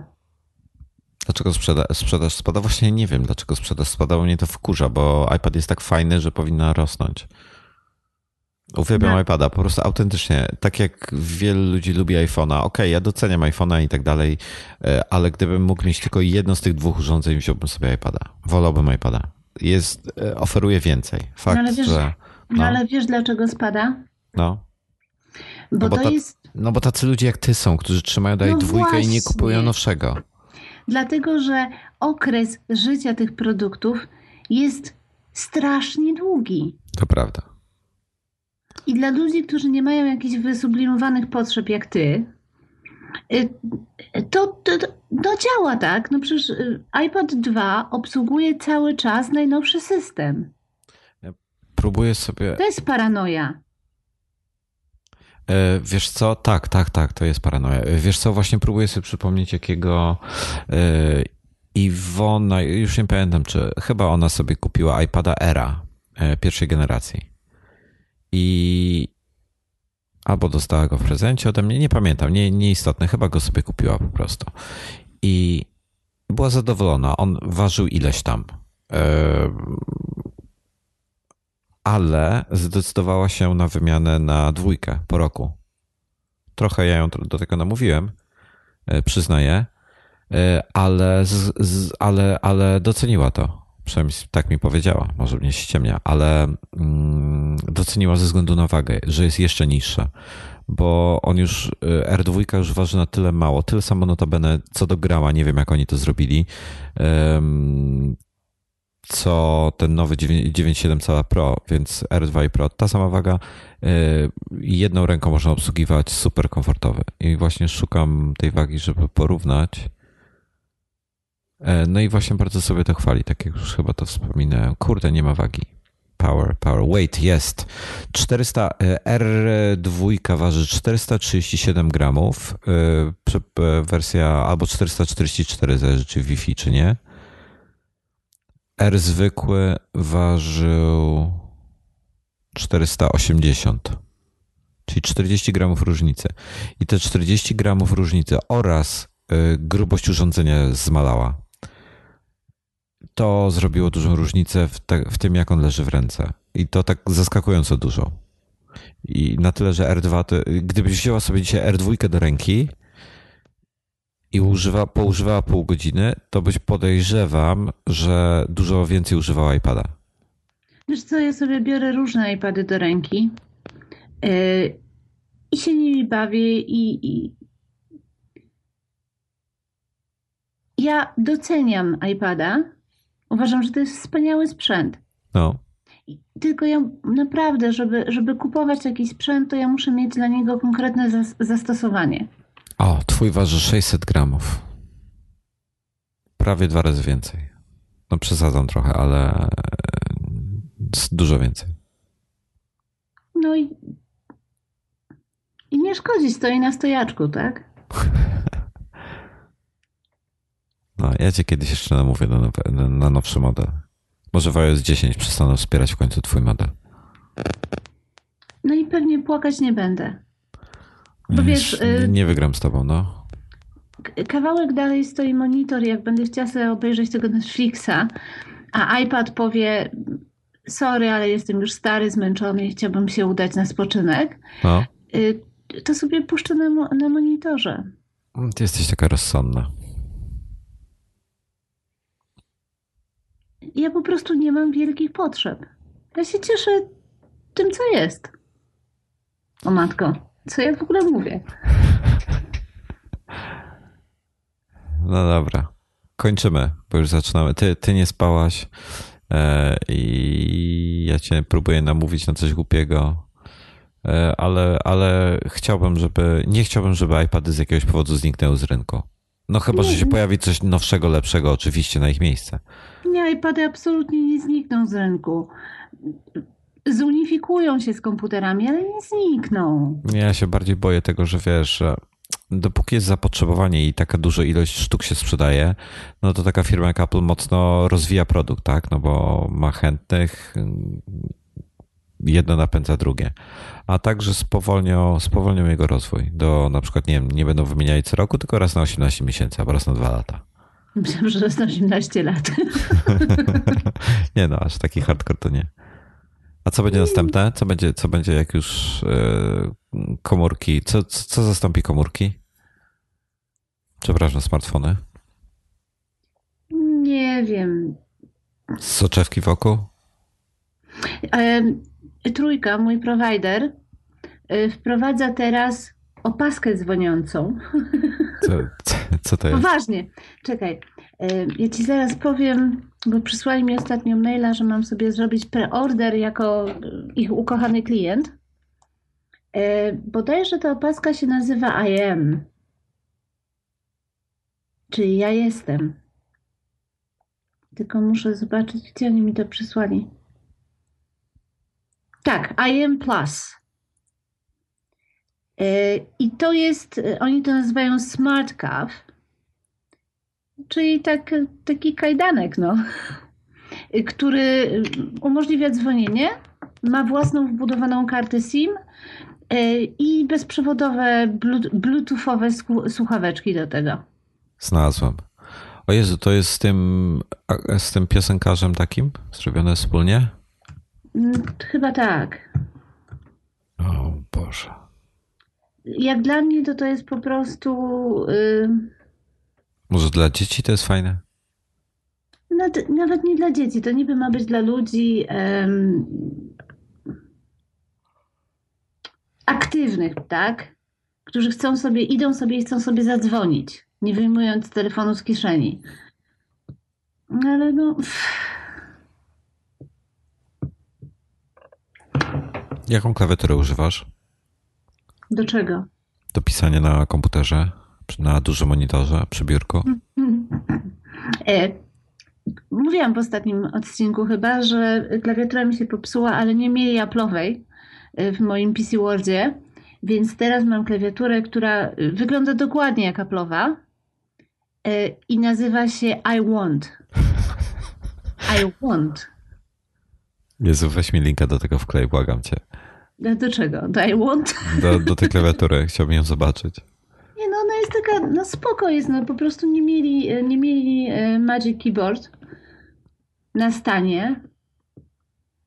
Dlaczego sprzedaż spada? Właśnie nie wiem, dlaczego sprzedaż spada, bo mnie to wkurza, bo iPad jest tak fajny, że powinna rosnąć. Uwielbiam iPada, po prostu autentycznie. Tak jak wielu ludzi lubi iPhone'a. Okej, ja doceniam iPhone'a i tak dalej, ale gdybym mógł mieć tylko jedno z tych dwóch urządzeń, wziąłbym sobie iPada. Wolałbym iPada. Oferuje więcej. Fakt, no ale wiesz, że... No. Ale wiesz, dlaczego spada? No. Bo tacy ludzie jak ty są, którzy trzymają dalej dwójkę właśnie. I nie kupują nowszego. Dlatego, że okres życia tych produktów jest strasznie długi. To prawda. I dla ludzi, którzy nie mają jakichś wysublimowanych potrzeb jak ty, To działa tak. No przecież iPad 2 obsługuje cały czas najnowszy system. Ja próbuję sobie... To jest paranoja. Wiesz co? Tak, to jest paranoja. Wiesz co? Właśnie próbuję sobie przypomnieć, jakiego... Iwona, już nie pamiętam, czy chyba ona sobie kupiła iPada Era pierwszej generacji. Albo dostała go w prezencie ode mnie, nie pamiętam, nieistotne, chyba go sobie kupiła po prostu. I była zadowolona, on ważył ileś tam. Ale zdecydowała się na wymianę na 2 po roku. Trochę ja ją do tego namówiłem, przyznaję. Ale doceniła to. Przynajmniej tak mi powiedziała, może mnie się ciemnia, ale doceniła ze względu na wagę, że jest jeszcze niższa, bo on już, R2 już waży na tyle mało, tyle samo notabene, co do grama, nie wiem jak oni to zrobili, co ten nowy 9.7 cala Pro, więc R2 i Pro, ta sama waga, jedną ręką można obsługiwać, super komfortowy. I właśnie szukam tej wagi, żeby porównać. No i właśnie bardzo sobie to chwali, tak jak już chyba to wspominałem. Kurde, nie ma wagi. Power, weight jest. 400, R2 waży 437 gramów, wersja albo 444, zależy czy Wi-Fi czy nie. R zwykły ważył 480, czyli 40 gramów różnicy. I te 40 gramów różnicy oraz grubość urządzenia zmalała. To zrobiło dużą różnicę w tym, jak on leży w ręce. I to tak zaskakująco dużo. I na tyle, że R2, to, gdybyś wzięła sobie dzisiaj R2 do ręki i poużywała pół godziny, to byś, podejrzewam, że dużo więcej używała iPada. Wiesz co, ja sobie biorę różne iPady do ręki i się nimi bawię i ja doceniam iPada. Uważam, że to jest wspaniały sprzęt. No. Tylko ja naprawdę, żeby kupować jakiś sprzęt, to ja muszę mieć dla niego konkretne zastosowanie. O, twój waży 600 gramów. Prawie 2 razy więcej. No przesadzam trochę, ale dużo więcej. No i nie szkodzi, stoi na stojaczku, tak? No, ja cię kiedyś jeszcze namówię na nowszy model. Może w iOS 10 przestaną wspierać w końcu twój model. No i pewnie płakać nie będę. Bo wiesz, nie wygram z tobą, no. Kawałek dalej stoi monitor, jak będę chciała sobie obejrzeć tego Netflixa, a iPad powie: sorry, ale jestem już stary, zmęczony i chciałbym się udać na spoczynek. No. To sobie puszczę na monitorze. Ty jesteś taka rozsądna. Ja po prostu nie mam wielkich potrzeb. Ja się cieszę tym, co jest. O matko, co ja w ogóle mówię? No dobra, kończymy, bo już zaczynamy. Ty nie spałaś i ja cię próbuję namówić na coś głupiego, ale nie chciałbym, żeby iPady z jakiegoś powodu zniknęły z rynku. No chyba, że się pojawi coś nowszego, lepszego oczywiście na ich miejsce. Nie, iPady absolutnie nie znikną z rynku. Zunifikują się z komputerami, ale nie znikną. Ja się bardziej boję tego, że wiesz, że dopóki jest zapotrzebowanie i taka duża ilość sztuk się sprzedaje, no to taka firma jak Apple mocno rozwija produkt, tak? No bo ma chętnych, jedno napędza drugie. A także spowolnią jego rozwój. Do na przykład, nie wiem, nie będą wymieniali co roku, tylko raz na 18 miesięcy, albo raz na 2 lata. Myślałam, że jest na 18 lat. Nie no, aż taki hardcore to nie. A co będzie następne? Co będzie jak już komórki? Co zastąpi komórki? Przepraszam, smartfony? Nie wiem. Soczewki wokół? Trójka, mój prowajder, wprowadza teraz opaskę dzwoniącą. Co to jest? Poważnie. Czekaj, ja ci zaraz powiem, bo przysłali mi ostatnio maila, że mam sobie zrobić preorder jako ich ukochany klient. Bodajże ta opaska się nazywa I am. czy ja jestem. Tylko muszę zobaczyć, gdzie oni mi to przysłali. Tak, I am plus. I to jest, oni to nazywają smart cuff, czyli taki kajdanek, no, który umożliwia dzwonienie, ma własną wbudowaną kartę SIM i bezprzewodowe bluetoothowe słuchaweczki do tego. Znalazłam. O Jezu, to jest z tym piosenkarzem takim zrobione wspólnie? Chyba tak. O Boże. Jak dla mnie to jest po prostu... Może dla dzieci to jest fajne? Nawet nie dla dzieci. To niby ma być dla ludzi aktywnych, tak? Którzy chcą sobie zadzwonić, nie wyjmując telefonu z kieszeni. Ale no... Jaką klawiaturę używasz? Do czego? Do pisania na komputerze, na dużym monitorze, przy biurku. Mówiłam w ostatnim odcinku chyba, że klawiatura mi się popsuła, ale nie mieli Apple'owej w moim PC Wordzie, więc teraz mam klawiaturę, która wygląda dokładnie jak Apple'owa i nazywa się I want. I want. Jezu, weź mi linka do tego wklej, błagam cię. Do czego? Do I want? Do tej klawiatury. Chciałbym ją zobaczyć. Nie, no ona jest taka, no spoko jest, no po prostu nie mieli Magic Keyboard na stanie.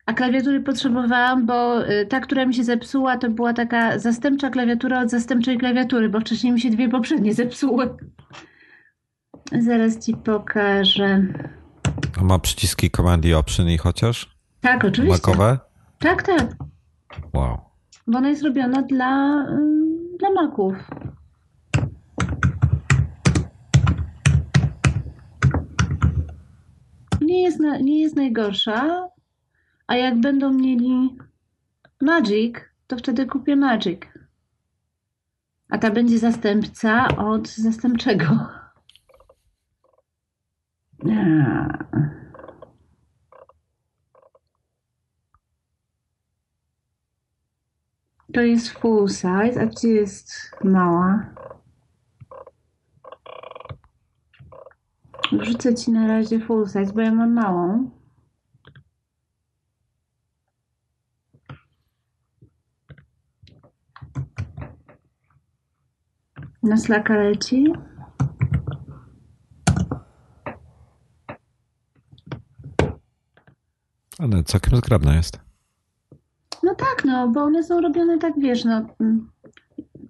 A klawiatury potrzebowałam, bo ta, która mi się zepsuła, to była taka zastępcza klawiatura od zastępczej klawiatury, bo wcześniej mi się dwie poprzednie zepsuły. Zaraz ci pokażę. A ma przyciski Command i Option i chociaż? Tak, oczywiście. Macowe? Tak, tak. Wow. Bo ona jest robiona dla Maców. Nie jest najgorsza, a jak będą mieli Magic, to wtedy kupię Magic. A ta będzie zastępca od zastępczego. To jest full size, a gdzie jest mała? Wrzucę ci na razie full size, bo ja mam małą. Na Slacka leci. Ale całkiem zgrabna jest. No tak, no, bo one są robione tak, wiesz, no,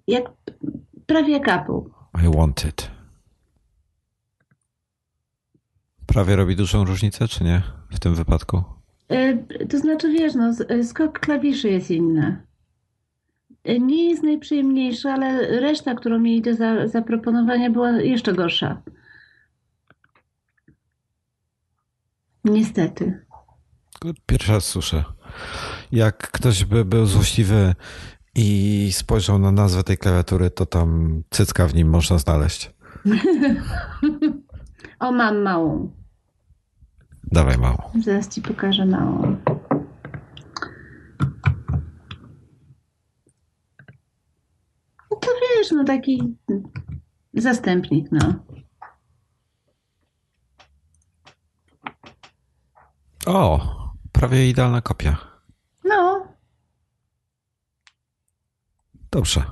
jak prawie jak Apple. I want it. Prawie robi dużą różnicę, czy nie? W tym wypadku? To znaczy, wiesz, no, skok klawiszy jest inny. Nie jest najprzyjemniejszy, ale reszta, którą mieli do zaproponowania, była jeszcze gorsza. Niestety. Pierwszy raz słyszę. Jak ktoś by był złośliwy i spojrzał na nazwę tej klawiatury, to tam cycka w nim można znaleźć. O, mam małą. Dawaj małą. Zaraz ci pokażę małą. No to wiesz, no taki zastępnik, no. O! Prawie idealna kopia. No. Dobrze,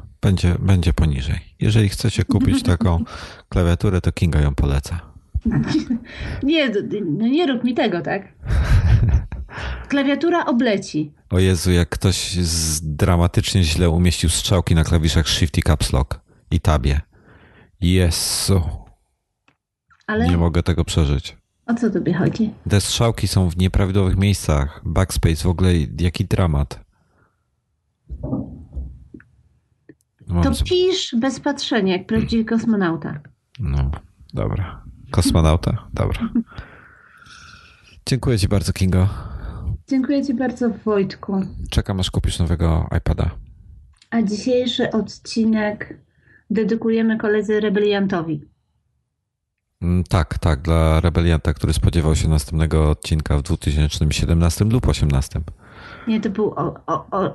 będzie poniżej. Jeżeli chcecie kupić taką klawiaturę, to Kinga ją poleca. Nie, no nie rób mi tego, tak? Klawiatura obleci. O Jezu, jak ktoś dramatycznie źle umieścił strzałki na klawiszach Shift i Caps Lock i Tabie. Jezu. Ale... Nie mogę tego przeżyć. O co tobie chodzi? Te strzałki są w nieprawidłowych miejscach. Backspace, w ogóle jaki dramat. To pisz bez patrzenia, jak prawdziwy kosmonauta. No, dobra. Kosmonauta? Dobra. Dziękuję ci bardzo, Kingo. Dziękuję ci bardzo, Wojtku. Czekam, aż kupisz nowego iPada. A dzisiejszy odcinek dedykujemy koledze rebeliantowi. Tak, dla rebelianta, który spodziewał się następnego odcinka w 2017 lub 2018. Nie, to był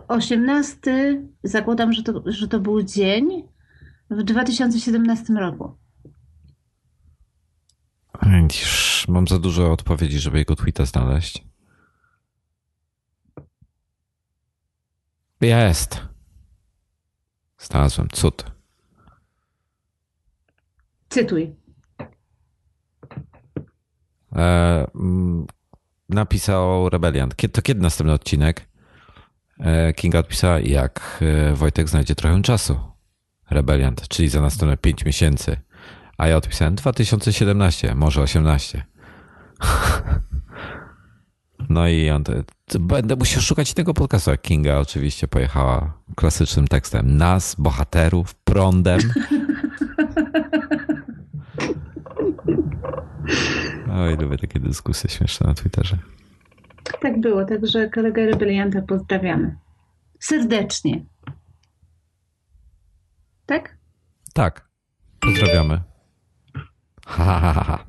18, zakładam, że to był dzień w 2017 roku. Mam za dużo odpowiedzi, żeby jego tweeta znaleźć. Jest. Znalazłem, cud. Cytuj. Napisał rebeliant. To kiedy następny odcinek? Kinga odpisała, jak Wojtek znajdzie trochę czasu. Rebeliant, czyli za następne 5 miesięcy. A ja odpisałem 2017, może 18. No i on, będę musiał szukać tego podcastu. Kinga oczywiście pojechała klasycznym tekstem. Nas, bohaterów, prądem. Oj, lubię takie dyskusje śmieszne na Twitterze. Tak było, także kolegę rebelianta pozdrawiamy. Serdecznie. Tak? Tak, pozdrawiamy.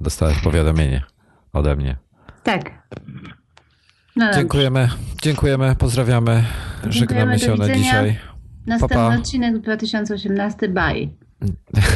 Dostałeś powiadomienie ode mnie. Tak. No dziękujemy, pozdrawiamy. Żegnamy się na dzisiaj. Następny odcinek 2018, bye.